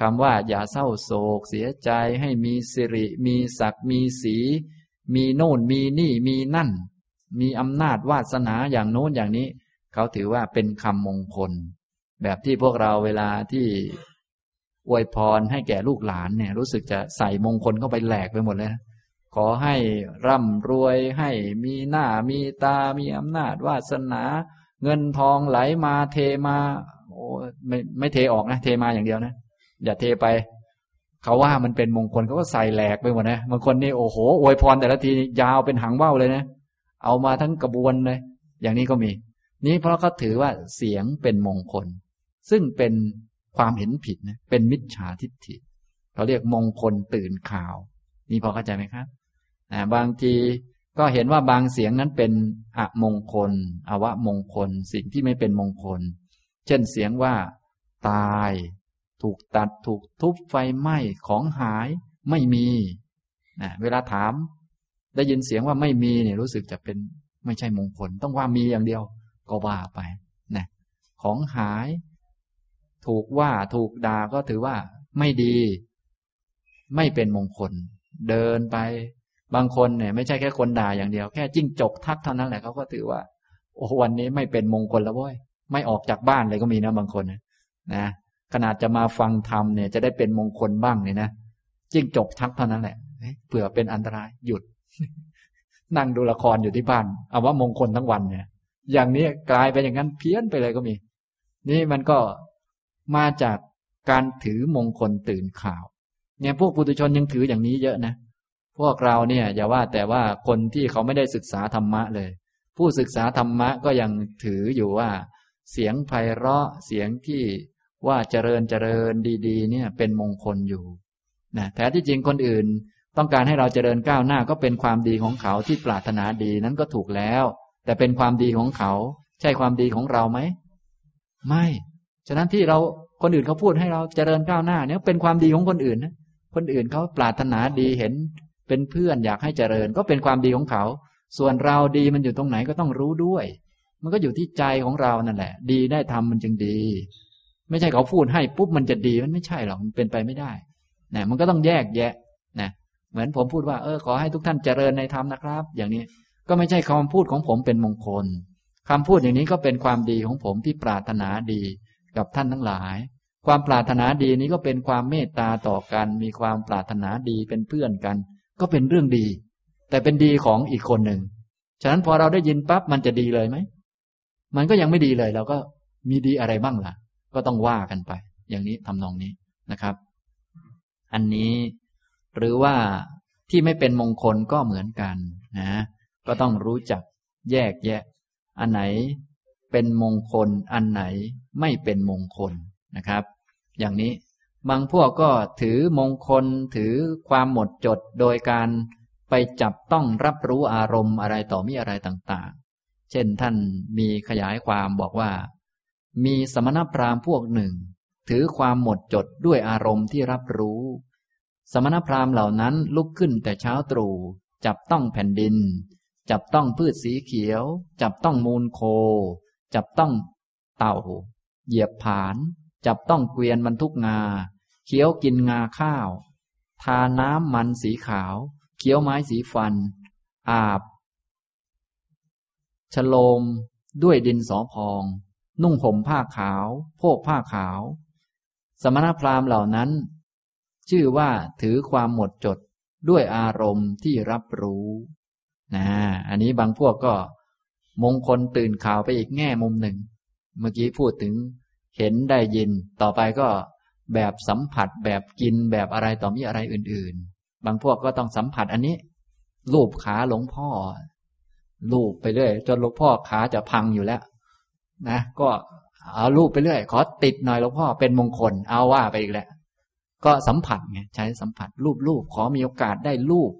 คำว่าอย่าเศร้าโศกเสียใจให้มีสิริมีศักดิ์มีสีมีโน่นมีนี่มีนั่นมีอำนาจวาสนาอย่างโน้นอย่างนี้เขาถือว่าเป็นคำมงคลแบบที่พวกเราเวลาที่อวยพรให้แก่ลูกหลานเนี่ยรู้สึกจะใส่มงคลเข้าไปแหลกไปหมดเลยนะขอให้ร่ำรวยให้มีหน้ามีตามีอำนาจวาสนาเงินทองไหลมาเทมาไม่เทออกนะเทมาอย่างเดียวนะอย่าเทไปเขาว่ามันเป็นมงคลเขาก็ใส่แหลกไปหมดนะบางคนนี่อวยพรแต่ละทียาวเป็นหางว่าวเลยนะเอามาทั้งกระบวนเลยอย่างนี้ก็มีนี้เพราะเขาถือว่าเสียงเป็นมงคลซึ่งเป็นความเห็นผิดนะเป็นมิจฉาทิฏฐิเขาเรียกมงคลตื่นข่าวนี่พอเข้าใจไหมครับบางทีก็เห็นว่าบางเสียงนั้นเป็นอมงคลอวมงคลสิ่งที่ไม่เป็นมงคลเช่นเสียงว่าตาย ถูกตัดถูกทุบไฟไหม้ของหายไม่มีนะเวลาถามได้ยินเสียงว่าไม่มีเนี่ยรู้สึกจะเป็นไม่ใช่มงคลต้องว่ามีอย่างเดียวก็ว่าไปนะของหายถูกว่าถูกด่าก็ถือว่าไม่ดีไม่เป็นมงคลเดินไปบางคนเนี่ยไม่ใช่แค่คนด่าอย่างเดียวแค่จิ้งจกทักเท่านั้นแหละเขาก็ถือว่าโอ้วันนี้ไม่เป็นมงคลแล้วเว้ยไม่ออกจากบ้านเลยก็มีนะบางคนนะขนาดจะมาฟังธรรมเนี่ยจะได้เป็นมงคลบ้างเนี่ยนะจิ้งจกทักเท่านั้นแหละเผื่อเป็นอันตรายหยุด นั่งดูละครอยู่ที่บ้านเอาว่ามงคลทั้งวันเนี่ยอย่างนี้กลายไปอย่างนั้นเพี้ยนไปเลยก็มีนี่มันก็มาจากการถือมงคลตื่นข่าวเนี่ยพวกปุถุชนยังถืออย่างนี้เยอะนะพวกเราเนี่ยอย่าว่าแต่ว่าคนที่เขาไม่ได้ศึกษาธรรมะเลยผู้ศึกษาธรรมะก็ยังถืออยู่ว่าเสียงไพเราะเสียงที่ว่าเจริญดีๆเนี่ยเป็นมงคลอยู่นะแต่ที่จริงคนอื่นต้องการให้เราเจริญก้าวหน้าก็เป็นความดีของเขาที่ปรารถนาดีนั้นก็ถูกแล้วแต่เป็นความดีของเขาใช่ความดีของเราไหมไม่ฉะนั้นที่เราคนอื่นเขาพูดให้เราเจริญก้าวหน้าเนี่ยเป็นความดีของคนอื่นนะคนอื่นเขาปรารถนาดีเห็นเป็นเพื่อนอยากให้เจริญก็เป็นความดีของเขาส่วนเราดีมันอยู่ตรงไหนก็ต้องรู้ด้วยมันก็อยู่ที่ใจของเรานั่นแหละดีได้ทำมันจึงดีไม่ใช่เขาพูดให้ปุ๊บมันจะดีมันไม่ใช่หรอกมันเป็นไปไม่ได้นะมันก็ต้องแยกแยะนะเหมือนผมพูดว่าขอให้ทุกท่านเจริญในธรรมนะครับอย่างนี้ก็ไม่ใช่คำพูดของผมเป็นมงคลคำพูดอย่างนี้ก็เป็นความดีของผมที่ปรารถนาดีกับท่านทั้งหลายความปรารถนาดีนี้ก็เป็นความเมตตาต่อกันมีความปรารถนาดีเป็นเพื่อนกันก็เป็นเรื่องดีแต่เป็นดีของอีกคนหนึ่งฉะนั้นพอเราได้ยินปั๊บมันจะดีเลยไหมมันก็ยังไม่ดีเลยเราก็มีดีอะไรบ้างล่ะก็ต้องว่ากันไปอย่างนี้ทำนองนี้นะครับอันนี้หรือว่าที่ไม่เป็นมงคลก็เหมือนกันนะก็ต้องรู้จักแยกแยะอันไหนเป็นมงคลอันไหนไม่เป็นมงคลนะครับอย่างนี้บางพวกก็ถือมงคลถือความหมดจดโดยการไปจับต้องรับรู้อารมณ์อะไรต่อมีอะไรต่างๆเช่นท่านมีขยายความบอกว่ามีสมณพราหมณ์พวกหนึ่งถือความหมดจดด้วยอารมณ์ที่รับรู้สมณพราหมณ์เหล่านั้นลุกขึ้นแต่เช้าตรู่จับต้องแผ่นดินจับต้องพืชสีเขียวจับต้องมูลโคจับต้องเต่าเหยียบผานจับต้องเกวียนบรรทุกงาเคี้ยวกินงาข้าวทาน้ำมันสีขาวเคี้ยวไม้สีฟันอาบฉโลมด้วยดินสอพองนุ่งห่มผ้าขาวโพกผ้าขาวสมณพราหมณ์เหล่านั้นชื่อว่าถือความหมดจดด้วยอารมณ์ที่รับรู้นะอันนี้บางพวกก็มงคลตื่นข่าวไปอีกแง่มุมหนึ่งเมื่อกี้พูดถึงเห็นได้ยินต่อไปก็แบบสัมผัสแบบกินแบบอะไรต่อมีอะไรอื่นๆบางพวกก็ต้องสัมผัสอันนี้ลูบขาหลวงพ่อลูบไปเรื่อยจนหลวงพ่อขาจะพังอยู่แล้วนะก็เอาลูบไปเรื่อยขอติดหน่อยหลวงพ่อเป็นมงคลเอาว่าไปอีกแหละก็สัมผัสไงใช้สัมผัสลูบๆขอมีโอกาสได้ลูบ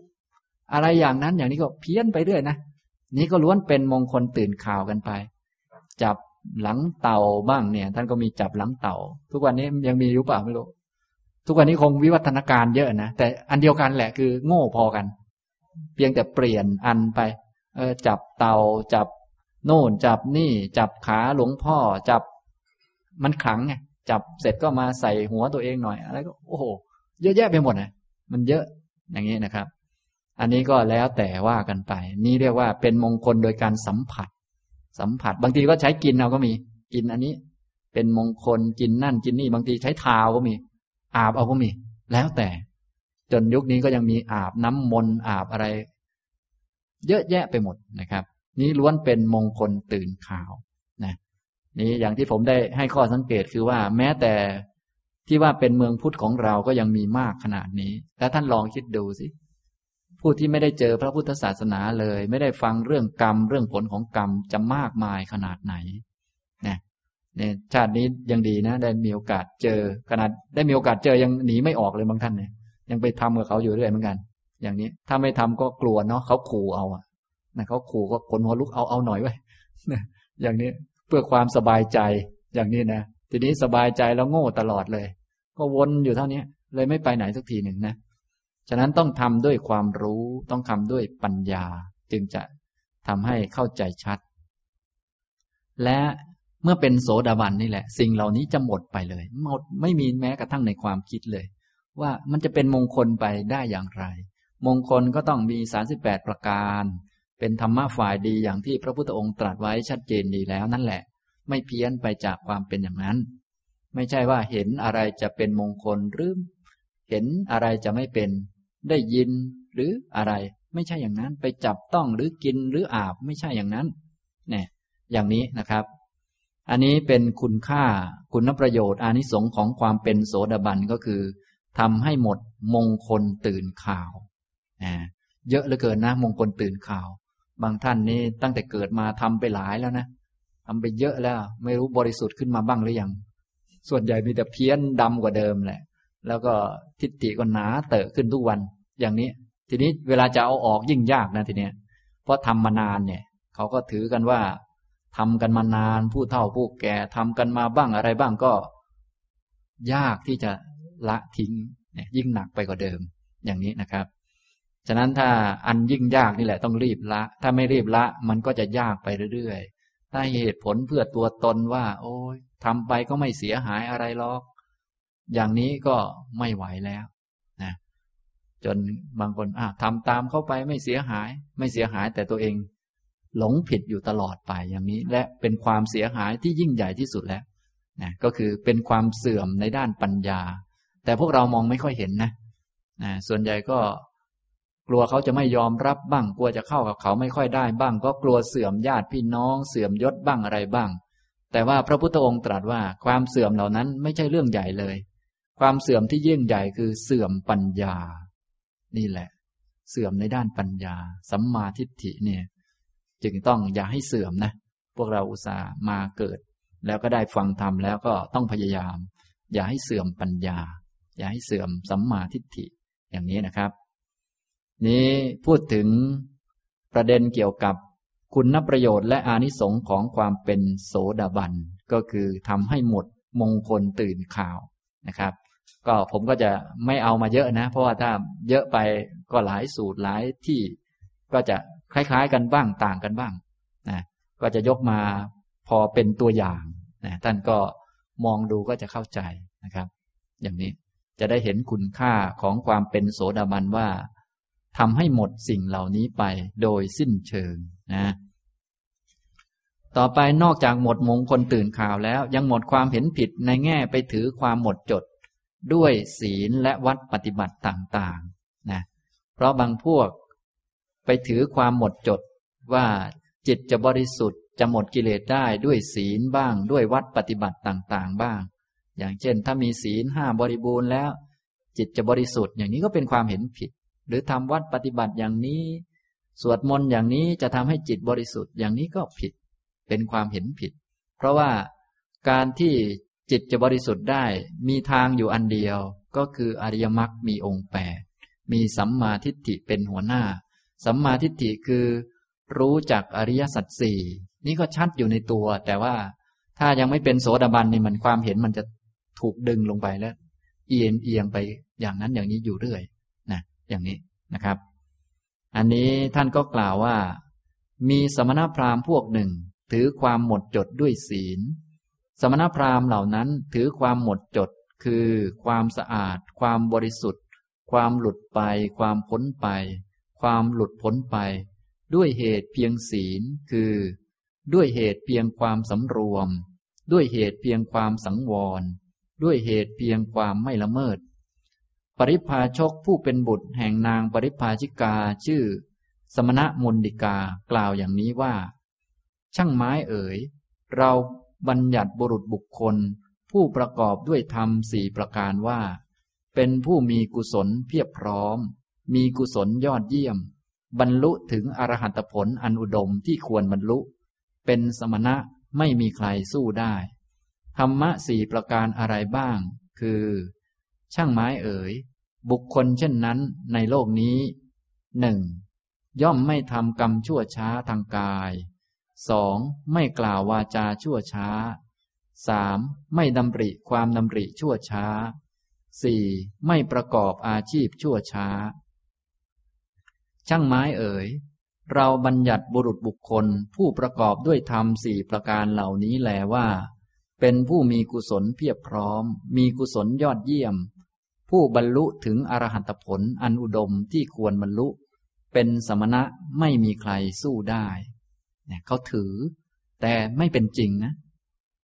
อะไรอย่างนั้นอย่างนี้ก็เพี้ยนไปเรื่อยนะนี้ก็ล้วนเป็นมงคลตื่นข่าวกันไปจับหลังเต่าบ้างเนี่ยท่านก็มีจับหลังเต่าทุกวันนี้ยังมีอยู่เปล่าไม่รู้ทุกวันนี้คงวิวัฒนาการเยอะนะแต่อันเดียวกันแหละคือโง่พอกันเพียงแต่เปลี่ยนอันไปจับเต่าจับโน่นจับนี่จับขาหลวงพ่อจับมันขลังไงจับเสร็จก็มาใส่หัวตัวเองหน่อยอะไรก็โอ้โหเยอะแยะไปหมดนะมันเยอะอย่างนี้นะครับอันนี้ก็แล้วแต่ว่ากันไปนี่เรียกว่าเป็นมงคลโดยการสัมผัสบางทีก็ใช้กินเอาก็มีกินอันนี้เป็นมงคลกินนั่นกินนี่บางทีใช้ทาก็มีอาบเอาก็มีแล้วแต่จนยุคนี้ก็ยังมีอาบน้ำมนต์อาบอะไรเยอะแยะไปหมดนะครับนี้ล้วนเป็นมงคลตื่นข่าวนะนี่อย่างที่ผมได้ให้ข้อสังเกตคือว่าแม้แต่ที่ว่าเป็นเมืองพุทธของเราก็ยังมีมากขนาดนี้แล้วท่านลองคิดดูสิผู้ที่ไม่ได้เจอพระพุทธศาสนาเลยไม่ได้ฟังเรื่องกรรมเรื่องผลของกรรมจะมากมายขนาดไหนเนี่ยชาตินี้ยังดีนะได้มีโอกาสเจอขนาดได้มีโอกาสเจอยังหนีไม่ออกเลยบางท่านเนี่ยยังไปทำกับเขาอยู่เรื่อยเหมือนกันอย่างนี้ถ้าไม่ทำก็กลัวเนาะเขาขู่เอาอะนะเขาขู่ก็ขนหัวลุกเอาหน่อยไว้อย่างนี้เพื่อความสบายใจอย่างนี้นะทีนี้สบายใจแล้วโง่ตลอดเลย ก็วนอยู่เท่านี้เลยไม่ไปไหนสักทีหนึ่งนะฉะนั้นต้องทำด้วยความรู้ต้องทำด้วยปัญญาจึงจะทำให้เข้าใจชัดและเมื่อเป็นโสดาบันนี่แหละสิ่งเหล่านี้จะหมดไปเลยหมดไม่มีแม้กระทั่งในความคิดเลยว่ามันจะเป็นมงคลไปได้อย่างไรมงคลก็ต้องมี38ประการเป็นธรรมะฝ่ายดีอย่างที่พระพุทธองค์ตรัสไว้ชัดเจนดีแล้วนั่นแหละไม่เพี้ยนไปจากความเป็นอย่างนั้นไม่ใช่ว่าเห็นอะไรจะเป็นมงคลหรือเห็นอะไรจะไม่เป็นได้ยินหรืออะไรไม่ใช่อย่างนั้นไปจับต้องหรือกินหรืออาบไม่ใช่อย่างนั้นเนี่ยอย่างนี้นะครับอันนี้เป็นคุณค่าคุณประโยชน์อานิสงส์ของความเป็นโสดาบันก็คือทำให้หมดมงคลตื่นข่าวเยอะเหลือเกินนะมงคลตื่นข่าวบางท่านนี่ตั้งแต่เกิดมาทำไปหลายแล้วนะทำไปเยอะแล้วไม่รู้บริสุทธิ์ขึ้นมาบ้างหรือยังส่วนใหญ่มีแต่เพี้ยนดำกว่าเดิมแหละแล้วก็ทิฏฐิก็หนาเตอะขึ้นทุกวันอย่างนี้ทีนี้เวลาจะเอาออกยิ่งยากนะทีเนี้ยเพราะทำมานานเนี่ยเขาก็ถือกันว่าทำกันมานานผู้เฒ่าผู้แก่ทำกันมาบ้างอะไรบ้างก็ยากที่จะละทิ้งยิ่งหนักไปกว่าเดิมอย่างนี้นะครับฉะนั้นถ้าอันยิ่งยากนี่แหละต้องรีบละถ้าไม่รีบละมันก็จะยากไปเรื่อยๆถ้าเหตุผลเพื่อตัวตนว่าโอ๊ยทำไปก็ไม่เสียหายอะไรหรอกอย่างนี้ก็ไม่ไหวแล้วนะจนบางคนทำตามเข้าไปไม่เสียหายแต่ตัวเองหลงผิดอยู่ตลอดไปอย่างนี้และเป็นความเสียหายที่ยิ่งใหญ่ที่สุดแล้วนะก็คือเป็นความเสื่อมในด้านปัญญาแต่พวกเรามองไม่ค่อยเห็นนะส่วนใหญ่ก็กลัวเขาจะไม่ยอมรับบ้างกลัวจะเข้ากับเขาไม่ค่อยได้บ้างก็กลัวเสื่อมญาติพี่น้องเสื่อมยศบ้างอะไรบ้างแต่ว่าพระพุทธองค์ตรัสว่าความเสื่อมเหล่านั้นไม่ใช่เรื่องใหญ่เลยความเสื่อมที่ยิ่งใหญ่คือเสื่อมปัญญานี่แหละเสื่อมในด้านปัญญาสัมมาทิฏฐิเนี่ยจึงต้องอย่าให้เสื่อมนะพวกเราอุตส่าห์มาเกิดแล้วก็ได้ฟังธรรมแล้วก็ต้องพยายามอย่าให้เสื่อมปัญญาอย่าให้เสื่อมสัมมาทิฏฐิอย่างนี้นะครับนี้พูดถึงประเด็นเกี่ยวกับคุณประโยชน์และอานิสงส์ของความเป็นโสดาบันก็คือทำให้หมดมงคลตื่นข่าวนะครับก็ผมก็จะไม่เอามาเยอะนะเพราะว่าถ้าเยอะไปก็หลายสูตรหลายที่ก็จะคล้ายๆกันบ้างต่างกันบ้างนะก็จะยกมาพอเป็นตัวอย่างนะท่านก็มองดูก็จะเข้าใจนะครับอย่างนี้จะได้เห็นคุณค่าของความเป็นโสดาบันว่าทำให้หมดสิ่งเหล่านี้ไปโดยสิ้นเชิงนะต่อไปนอกจากหมดมงคลตื่นข่าวแล้วยังหมดความเห็นผิดในแง่ไปถือความหมดจดด้วยศีลและวัดปฏิบัติต่างๆนะเพราะบางพวกไปถือความหมดจดว่าจิตจะบริสุทธิ์จะหมดกิเลสได้ด้วยศีลบ้างด้วยวัดปฏิบัติต่างๆบ้างอย่างเช่นถ้ามีศีล5บริบูรณ์แล้วจิตจะบริสุทธิ์อย่างนี้ก็เป็นความเห็นผิดหรือทำวัดปฏิบัติอย่างนี้สวดมนต์อย่างนี้จะทำให้จิตบริสุทธิ์อย่างนี้ก็ผิดเป็นความเห็นผิดเพราะว่าการที่จิตจะบริสุทธิ์ได้มีทางอยู่อันเดียวก็คืออริยมรรคมีองค์8มีสัมมาทิฏฐิเป็นหัวหน้าสัมมาทิฏฐิคือรู้จักอริยสัจ4นี่ก็ชัดอยู่ในตัวแต่ว่าถ้ายังไม่เป็นโสดาบันนี่มันความเห็นมันจะถูกดึงลงไปแล้วเอียงไปอย่างนั้นอย่างนี้อยู่เรื่อยนะอย่างนี้นะครับอันนี้ท่านก็กล่าวว่ามีสมณพราหมณ์พวกหนึ่งถือความหมดจดด้วยศีลสมณพราหมณ์เหล่านั้นถือความหมดจดคือความสะอาดความบริสุทธิ์ความหลุดไปความพ้นไปความหลุดพ้นไปด้วยเหตุเพียงศีลคือด้วยเหตุเพียงความสำรวมด้วยเหตุเพียงความสังวรด้วยเหตุเพียงความไม่ละเมิดปริพาชกผู้เป็นบุตรแห่งนางปริพาชิกาชื่อสมณมุนดิกากล่าวอย่างนี้ว่าช่างไม้เอ๋ยเราบัญญัติบุรุษบุคคลผู้ประกอบด้วยธรรม4ประการว่าเป็นผู้มีกุศลเพียบพร้อมมีกุศลยอดเยี่ยมบรรลุถึงอรหัตผลอันอุดมที่ควรบรรลุเป็นสมณะไม่มีใครสู้ได้ธรรมะสี่ประการอะไรบ้างคือช่างไม้เอ๋ยบุคคลเช่นนั้นในโลกนี้ 1. ย่อมไม่ทำกรรมชั่วช้าทางกาย 2. ไม่กล่าววาจาชั่วช้า 3. ไม่ดำริความดำริชั่วช้า 4. ไม่ประกอบอาชีพชั่วช้าช่างไม้เอ๋ยเราบัญญัติบุรุษบุคคลผู้ประกอบด้วยธรรม4 ประการเหล่านี้แลว่าเป็นผู้มีกุศลเพียบพร้อมมีกุศลยอดเยี่ยมผู้บรรลุถึงอรหัตผลอันอุดมที่ควรบรรลุเป็นสมณะไม่มีใครสู้ได้เนี่ยเขาถือแต่ไม่เป็นจริงนะ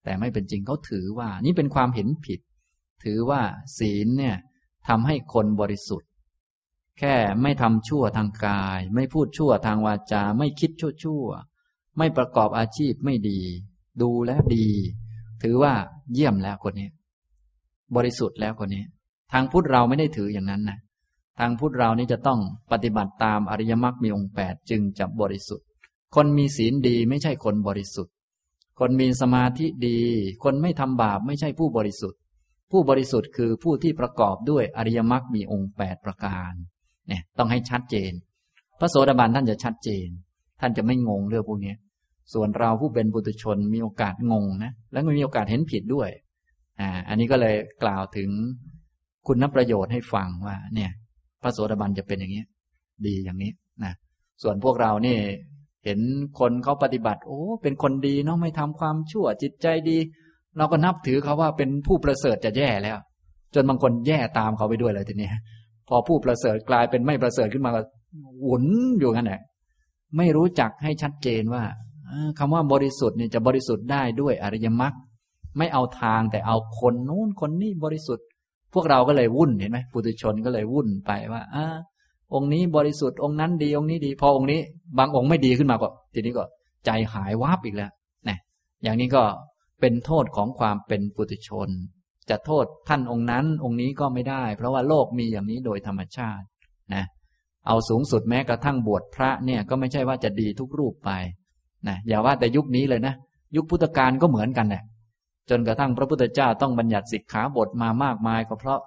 แต่ไม่เป็นจริงเขาถือว่านี่เป็นความเห็นผิดถือว่าศีลเนี่ยทำให้คนบริสุทธิ์แค่ไม่ทำชั่วทางกายไม่พูดชั่วทางวาจาไม่คิดชั่วไม่ประกอบอาชีพไม่ดีดูแลดีถือว่าเยี่ยมแล้วคนนี้บริสุทธิ์แล้วคนนี้ทางพุทธเราไม่ได้ถืออย่างนั้นนะทางพุทธเรานี่จะต้องปฏิบัติตามอริยมรรคมีองค์ 8จึงจะบริสุทธิ์คนมีศีลดีไม่ใช่คนบริสุทธิ์คนมีสมาธิดีคนไม่ทำบาปไม่ใช่ผู้บริสุทธิ์ผู้บริสุทธิ์คือผู้ที่ประกอบด้วยอริยมรรคมีองค์ 8ประการเนี่ยต้องให้ชัดเจนพระโสดาบันท่านจะชัดเจนท่านจะไม่งงเรื่องพวกนี้ส่วนเราผู้เป็นปุถุชนมีโอกาสงงนะและมีโอกาสเห็นผิดด้วยอันนี้ก็เลยกล่าวถึงคุณประโยชน์ให้ฟังว่าเนี่ยพระโสดาบันจะเป็นอย่างนี้ดีอย่างนี้นะส่วนพวกเรานี่เห็นคนเขาปฏิบัติโอ้เป็นคนดีเนาะไม่ทำความชั่วจิตใจดีเราก็นับถือเขาว่าเป็นผู้ประเสริฐจะแย่แล้วจนบางคนแย่ตามเขาไปด้วยเลยทีนี้พอผู้ประเสริฐกลายเป็นไม่ประเสริฐขึ้นมาก็หวนอยู่งั้นแหละไม่รู้จักให้ชัดเจนว่าคำว่าบริสุทธิ์นี่จะบริสุทธิ์ได้ด้วยอริยมรรคไม่เอาทางแต่เอาคนนู้นคนนี้บริสุทธิ์พวกเราก็เลยวุ่นเห็นไหมปุถุชนก็เลยวุ่นไปว่าองค์นี้บริสุทธิ์องค์นั้นดีองค์นี้ดีพอองค์นี้บางองค์ไม่ดีขึ้นมาก็ทีนี้ก็ใจหายวาบอีกแล้วนะอย่างนี้ก็เป็นโทษของความเป็นปุถุชนจะโทษท่านองค์นั้นองค์นี้ก็ไม่ได้เพราะว่าโลกมีอย่างนี้โดยธรรมชาตินะเอาสูงสุดแม้กระทั่งบวชพระเนี่ยก็ไม่ใช่ว่าจะดีทุกรูปไปนะอย่าว่าแต่ยุคนี้เลยนะยุคพุทธกาลก็เหมือนกันแหละจนกระทั่งพระพุทธเจ้าต้องบัญญัติสิกขาบทมามากมายก็เพราะ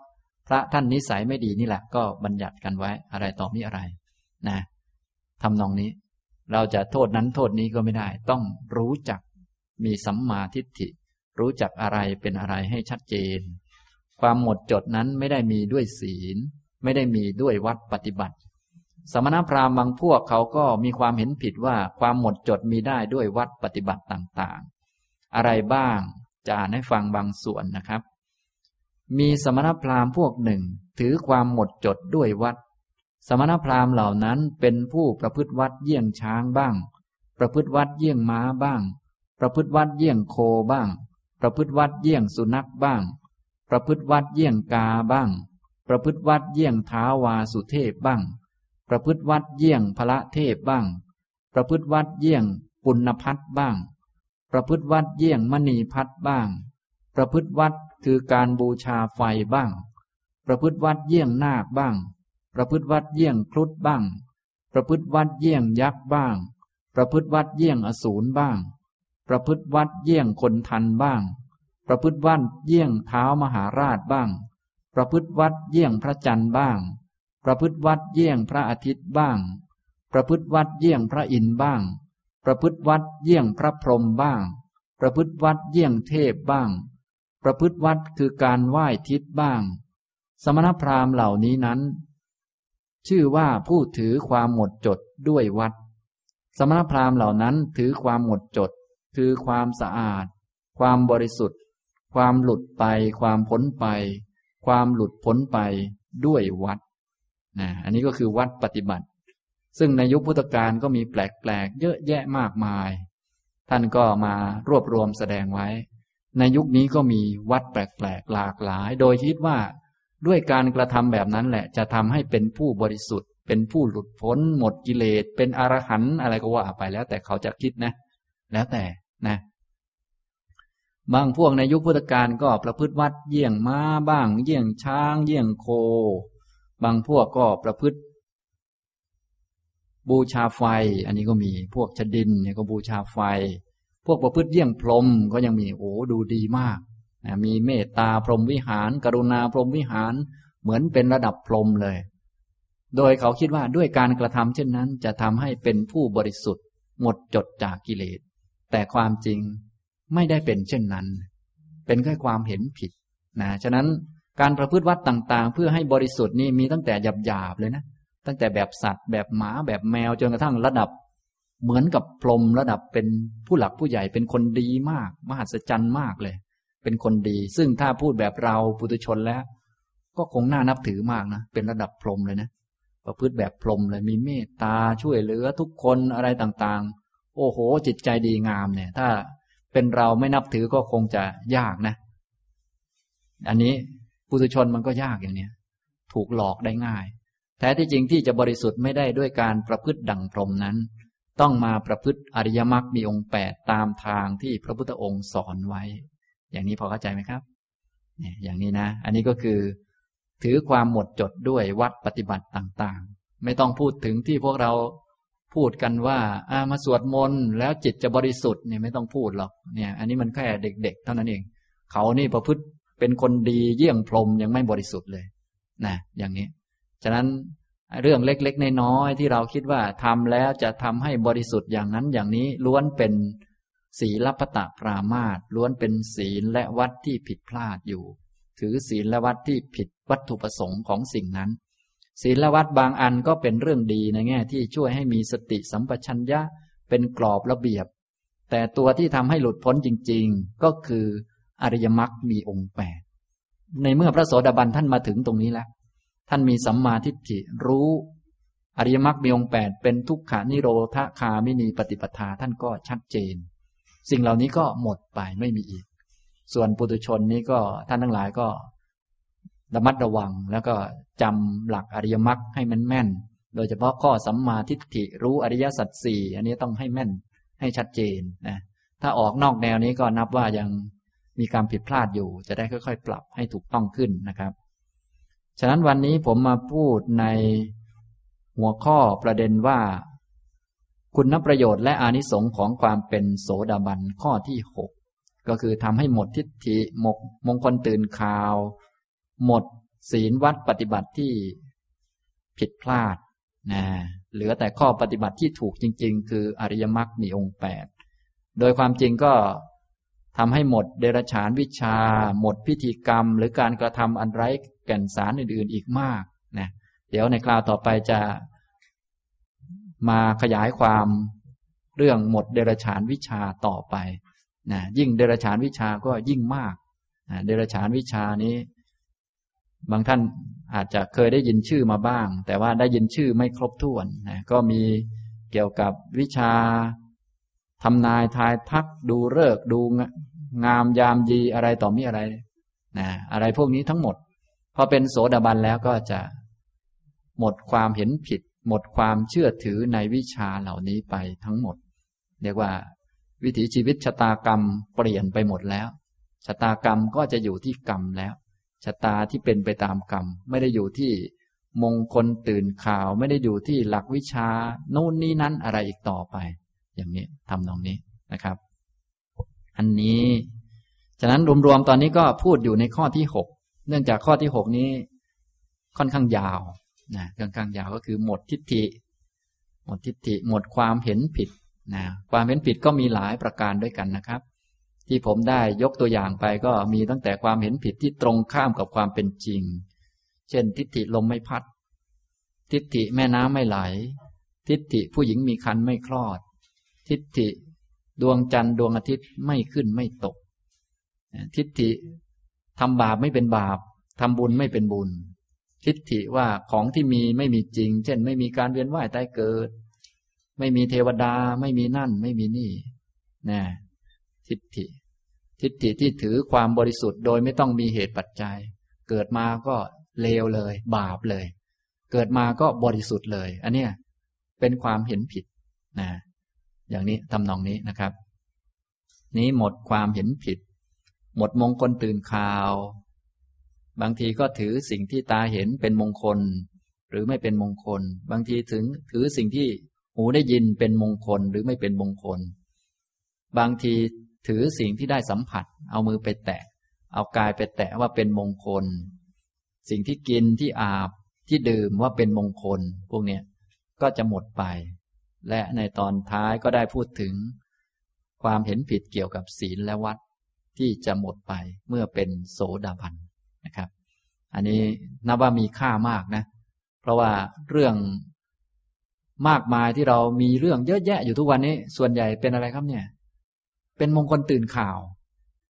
พระท่านนิสัยไม่ดีนี่แหละก็บัญญัติกันไว้อะไรต่อมีอะไรนะทำนองนี้เราจะโทษนั้นโทษนี้ก็ไม่ได้ต้องรู้จักมีสัมมาทิฏฐิรู้จักอะไรเป็นอะไรให้ชัดเจนความหมดจดนั้นไม่ได้มีด้วยศีลไม่ได้มีด้วยวัดปฏิบัติสมณพราหมณ์บางพวกเขาก็มีความเห็นผิดว่าความหมดจดมีได้ด้วยวัดปฏิบัติต่างๆอะไรบ้างจะอ่านให้ฟังบางส่วนนะครับมีสมณพราหมณ์พวกหนึ่งถือความหมดจดด้วยวัดสมณพราหมณ์เหล่านั้นเป็นผู้ประพฤติวัดเยี่ยงช้างบ้างประพฤติวัดเยี่ยงม้าบ้างประพฤติวัดเยี่ยงโคบ้างประพฤติวัดเยี่ยงสุนัขบ้างประพฤติวัดเยี่ยงกาบ้างประพฤติวัดเยี่ยงท้าววาสุเทพบ้างประพฤติวัดเยี่ยงพระเทพบ้างประพฤติวัดเยี่ยงปุณณพัทบ้างประพฤติวัดเยี่ยงมณีพัทบ้างประพฤติวัดคือการบูชาไฟบ้างประพฤติวัดเยี่ยงนาคบ้างประพฤติวัดเยี่ยงครุฑบ้างประพฤติวัดเยี่ยงยักษ์บ้างประพฤติวัดเยี่ยงอสูรบ้างประพฤติวัดเยี่ยงคนทันบ้างประพฤติวัดเยี่ยงท้าวมหาราชบ้างประพฤติวัดเยี่ยงพระจันทร์บ้างประพฤติวัดเยี่ยงพระอาทิตย์บ้างประพฤติวัดเยี่ยงพระอินทร์บ้างประพฤติวัดเยี่ยงพระพรหมบ้างประพฤติวัดเยี่ยงเทพบ้างประพฤติวัดคือการไหว้ทิศบ้างสมณพราหมณ์เหล่านี้นั้นชื่อว่าผู้ถือความหมดจดด้วยวัดสมณพราหมณ์เหล่านั้นถือความหมดจดคือความสะอาดความบริสุทธิ์ความหลุดไปความพ้นไปความหลุดพ้นไปด้วยวัดนะอันนี้ก็คือวัดปฏิบัติซึ่งในยุคพุทธกาลก็มีแปลกๆเยอะแยะมากมายท่านก็มารวบรวมแสดงไว้ในยุคนี้ก็มีวัดแปลกๆหลากหลายโดยคิดว่าด้วยการกระทำแบบนั้นแหละจะทำให้เป็นผู้บริสุทธิ์เป็นผู้หลุดพ้นหมดกิเลสเป็นอรหันต์อะไรก็ว่าไปแล้วแต่เขาจะคิดนะแล้วแต่นะบางพวกในยุคพุทธกาลก็ประพฤติวัดเยี่ยงม้าบ้างเยี่ยงช้างเยี่ยงโคบางพวกก็ประพฤติบูชาไฟอันนี้ก็มีพวกชดินเนี่ยก็บูชาไฟพวกประพฤติเยี่ยงพรหมก็ยังมีโอ้ดูดีมากนะมีเมตตาพรหมวิหารกรุณาพรหมวิหารเหมือนเป็นระดับพรหมเลยโดยเขาคิดว่าด้วยการกระทำเช่นนั้นจะทำให้เป็นผู้บริสุทธิ์หมดจดจากกิเลสแต่ความจริงไม่ได้เป็นเช่นนั้นเป็นแค่ความเห็นผิดนะฉะนั้น การประพฤติวัดต่างๆเพื่อให้บริสุทธิ์นี่มีตั้งแต่หยาบๆเลยนะตั้งแต่แบบสัตว์แบบหมาแบบแมวจนกระทั่งระดับเหมือนกับพรหมระดับเป็นผู้หลักผู้ใหญ่เป็นคนดีมากมหัศจรรย์มากเลยเป็นคนดีซึ่งถ้าพูดแบบเราปุถุชนแล้วก็คงน่านับถือมากนะเป็นระดับพรหมเลยนะประพฤติแบบพรหมเลยมีเมตตาช่วยเหลือทุกคนอะไรต่างๆโอ้โหจิตใจดีงามเนี่ยถ้าเป็นเราไม่นับถือก็คงจะยากนะอันนี้ปุถุชนมันก็ยากอย่างนี้ถูกหลอกได้ง่ายแท้ที่จริงที่จะบริสุทธิ์ไม่ได้ด้วยการประพฤติดั่งพรหมนั้นต้องมาประพฤติอริยมรรคมีองค์8ตามทางที่พระพุทธองค์สอนไว้อย่างนี้พอเข้าใจไหมครับเนี่ยอย่างนี้นะอันนี้ก็คือถือความหมดจดด้วยวัดปฏิบัติต่างๆไม่ต้องพูดถึงที่พวกเราพูดกันว่ามาสวดมนต์แล้วจิตจะบริสุทธิ์เนี่ยไม่ต้องพูดหรอกเนี่ยอันนี้มันแค่เด็กๆเท่านั้นเองเขานี่ประพฤติเป็นคนดีเยี่ยงพรหมยังไม่บริสุทธิ์เลยนะอย่างนี้ฉะนั้นเรื่องเล็กๆน้อยๆที่เราคิดว่าทำแล้วจะทำให้บริสุทธิ์อย่างนั้นอย่างนี้ล้วนเป็นศีลปตะปรามาสล้วนเป็นศีลและวัดที่ผิดพลาดอยู่ถือศีลและวัดที่ผิดวัตถุประสงค์ของสิ่งนั้นศีลและวัดบางอันก็เป็นเรื่องดีในแง่ที่ช่วยให้มีสติสัมปชัญญะเป็นกรอบระเบียบแต่ตัวที่ทำให้หลุดพ้นจริงๆก็คืออริยมรรคมีองค์8ในเมื่อพระโสดาบันท่านมาถึงตรงนี้แล้วท่านมีสัมมาทิฏฐิรู้อริยมรรคมีองค์8เป็นทุกขนิโรธคามินีปฏิปทาท่านก็ชัดเจนสิ่งเหล่านี้ก็หมดไปไม่มีอีกส่วนปุถุชนนี้ก็ท่านทั้งหลายก็ระมัดระวังแล้วก็จำหลักอริยมรรคให้มันแม่นโดยเฉพาะข้อสัมมาทิฏฐิรู้อริยสัจสี่อันนี้ต้องให้แม่นให้ชัดเจนนะถ้าออกนอกแนวนี้ก็นับว่ายังมีการผิดพลาดอยู่จะได้ค่อยๆปรับให้ถูกต้องขึ้นนะครับฉะนั้นวันนี้ผมมาพูดในหัวข้อประเด็นว่าคุณประโยชน์และอานิสงส์ของความเป็นโสดาบันข้อที่6ก็คือทำให้หมดทิฏฐิหมดมงคลตื่นข่าวหมดศีลวัดปฏิบัติที่ผิดพลาดนะเหลือแต่ข้อปฏิบัติที่ถูกจริงๆคืออริยมรรคมีองค์8โดยความจริงก็ทำให้หมดเดรัจฉานวิชาหมดพิธีกรรมหรือการกระทำอันไร้แก่นสารอื่นๆอีกมากนะเดี๋ยวในคราวต่อไปจะมาขยายความเรื่องหมดเดรัจฉานวิชาต่อไปนะยิ่งเดรัจฉานวิชาก็ยิ่งมากนะเดรัจฉานวิชานี้บางท่านอาจจะเคยได้ยินชื่อมาบ้างแต่ว่าได้ยินชื่อไม่ครบถ้วนนะก็มีเกี่ยวกับวิชาทำนายทายทักดูฤกษ์ดูงามยามดีอะไรต่อมีอะไรนะอะไรพวกนี้ทั้งหมดพอเป็นโสดาบันแล้วก็จะหมดความเห็นผิดหมดความเชื่อถือในวิชาเหล่านี้ไปทั้งหมดเรียกว่าวิถีชีวิตชะตากรรมเปลี่ยนไปหมดแล้วชะตากรรมก็จะอยู่ที่กรรมแล้วชะตาที่เป็นไปตามกรรมไม่ได้อยู่ที่มงคลตื่นข่าวไม่ได้อยู่ที่หลักวิชาโน่นนี่นั้นอะไรอีกต่อไปอย่างนี้ทำนองนี้นะครับอันนี้ฉะนั้นรวมๆตอนนี้ก็พูดอยู่ในข้อที่6เนื่องจากข้อที่6นี้ค่อนข้างยาวนะค่อนข้างยาวก็คือหมดทิฏฐิหมดทิฏฐิหมดความเห็นผิดนะความเห็นผิดก็มีหลายประการด้วยกันนะครับที่ผมได้ยกตัวอย่างไปก็มีตั้งแต่ความเห็นผิดที่ตรงข้ามกับความเป็นจริงเช่นทิฏฐิลมไม่พัดทิฏฐิแม่น้ำไม่ไหลทิฏฐิผู้หญิงมีครรภ์ไม่คลอดทิฏฐิดวงจันทร์ดวงอาทิตย์ไม่ขึ้นไม่ตกทิฏฐิทำบาปไม่เป็นบาปทำบุญไม่เป็นบุญทิฏฐิว่าของที่มีไม่มีจริงเช่นไม่มีการเวียนว่ายตายเกิดไม่มีเทวดาไม่มีนั่นไม่มีนี่นะทิฏฐิที่ถือความบริสุทธิ์โดยไม่ต้องมีเหตุปัจจัยเกิดมาก็เลวเลยบาปเลยเกิดมาก็บริสุทธิ์เลยอันเนี้ยเป็นความเห็นผิดนะอย่างนี้ทำนองนี้นะครับนี้หมดความเห็นผิดหมดมงคลตื่นข่าวบางทีก็ถือสิ่งที่ตาเห็นเป็นมงคลหรือไม่เป็นมงคลบางทีถึงถือสิ่งที่หูได้ยินเป็นมงคลหรือไม่เป็นมงคลบางทีถือสิ่งที่ได้สัมผัสเอามือไปแตะเอากายไปแตะว่าเป็นมงคลสิ่งที่กินที่อาบที่ดื่มว่าเป็นมงคลพวกนี้ก็จะหมดไปและในตอนท้ายก็ได้พูดถึงความเห็นผิดเกี่ยวกับศีลและวัดที่จะหมดไปเมื่อเป็นโสดาบันนะครับ อันนี้นับว่ามีค่ามากนะเพราะว่าเรื่องมากมายที่เรามีเรื่องเยอะแยะอยู่ทุกวันนี้ส่วนใหญ่เป็นอะไรครับเนี่ยเป็นมงคลตื่นข่าว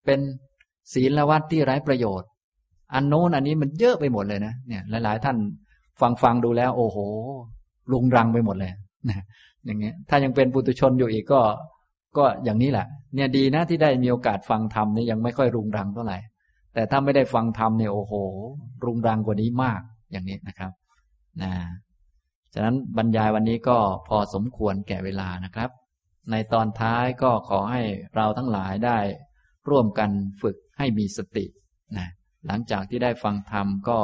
เป็นศีลวัตรที่ไร้ประโยชน์อันโน้นอันนี้มันเยอะไปหมดเลยนะเนี่ยหลายๆท่านฟังดูแล้วโอ้โหรุงรังไปหมดเลยนะอย่างเงี้ยถ้ายังเป็นปุถุชนอยู่อีกก็อย่างนี้แหละเนี่ยดีนะที่ได้มีโอกาสฟังธรรมนี่ยังไม่ค่อยรุงรังเท่าไหร่แต่ถ้าไม่ได้ฟังธรรมเนี่ยโอ้โหรุงรังกว่านี้มากอย่างนี้นะครับนะฉะนั้นบรรยายวันนี้ก็พอสมควรแก่เวลานะครับในตอนท้ายก็ขอให้เราทั้งหลายได้ร่วมกันฝึกให้มีสตินะหลังจากที่ได้ฟังธรรมก็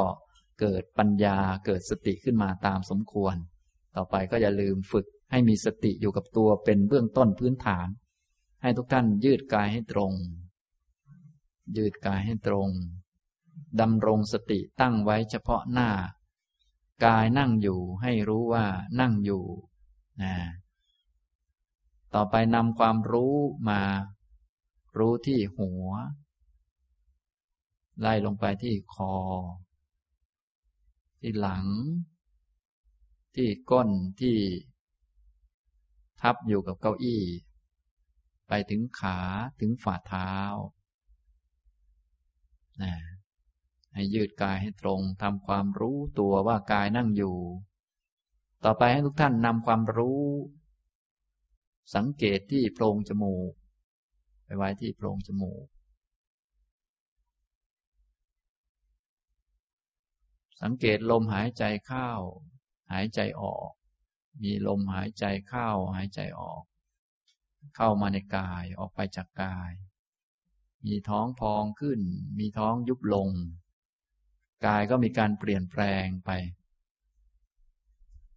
เกิดปัญญาเกิดสติขึ้นมาตามสมควรต่อไปก็อย่าลืมฝึกให้มีสติอยู่กับตัวเป็นเบื้องต้นพื้นฐานให้ทุกท่านยืดกายให้ตรงยืดกายให้ตรงดำรงสติตั้งไว้เฉพาะหน้ากายนั่งอยู่ให้รู้ว่านั่งอยู่นะต่อไปนำความรู้มารู้ที่หัวไล่ลงไปที่คอที่หลังที่ก้นที่ทับอยู่กับเก้าอี้ไปถึงขาถึงฝ่าเท้านะให้ยืดกายให้ตรงทำความรู้ตัวว่ากายนั่งอยู่ต่อไปให้ทุกท่านนำความรู้สังเกตที่โพรงจมูกไปไว้ที่โพรงจมูกสังเกตลมหายใจเข้าหายใจออกมีลมหายใจเข้าหายใจออกเข้ามาในกายออกไปจากกายมีท้องพองขึ้นมีท้องยุบลงกายก็มีการเปลี่ยนแปลงไป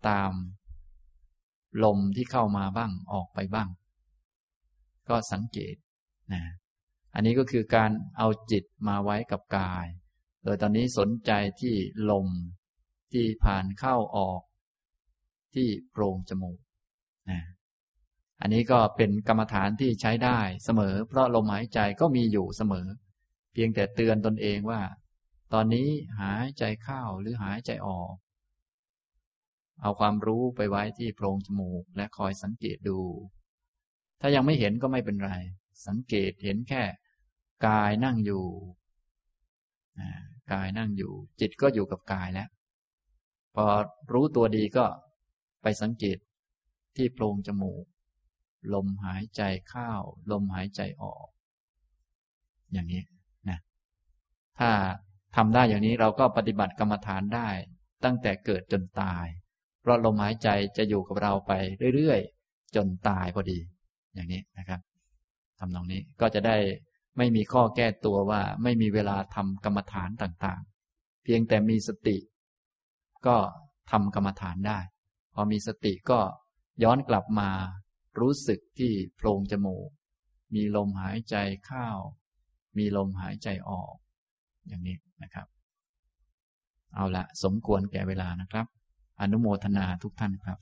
ตามลมที่เข้ามาบ้างออกไปบ้างก็สังเกตนะอันนี้ก็คือการเอาจิตมาไว้กับกายโดยตอนนี้สนใจที่ลมที่ผ่านเข้าออกที่โพรงจมูกนะอันนี้ก็เป็นกรรมฐานที่ใช้ได้เสมอเพราะลมหายใจก็มีอยู่เสมอเพียงแต่เตือนตนเองว่าตอนนี้หายใจเข้าหรือหายใจออกเอาความรู้ไปไว้ที่โพรงจมูกและคอยสังเกตดูถ้ายังไม่เห็นก็ไม่เป็นไรสังเกตเห็นแค่กายนั่งอยู่กายนั่งอยู่จิตก็อยู่กับกายแล้วพอรู้ตัวดีก็ไปสังเกตที่โพรงจมูกลมหายใจเข้าลมหายใจออกอย่างนี้นะถ้าทำได้อย่างนี้เราก็ปฏิบัติกรรมฐานได้ตั้งแต่เกิดจนตายเพราะลมหายใจจะอยู่กับเราไปเรื่อยๆจนตายพอดีอย่างนี้นะครับทำตรงนี้ก็จะได้ไม่มีข้อแก้ตัวว่าไม่มีเวลาทำกรรมฐานต่างๆเพียงแต่มีสติก็ทำกรรมฐานได้พอมีสติก็ย้อนกลับมารู้สึกที่โพรงจมูกมีลมหายใจเข้ามีลมหายใจออกอย่างนี้นะครับเอาละสมควรแก่เวลานะครับอนุโมทนาทุกท่านครับ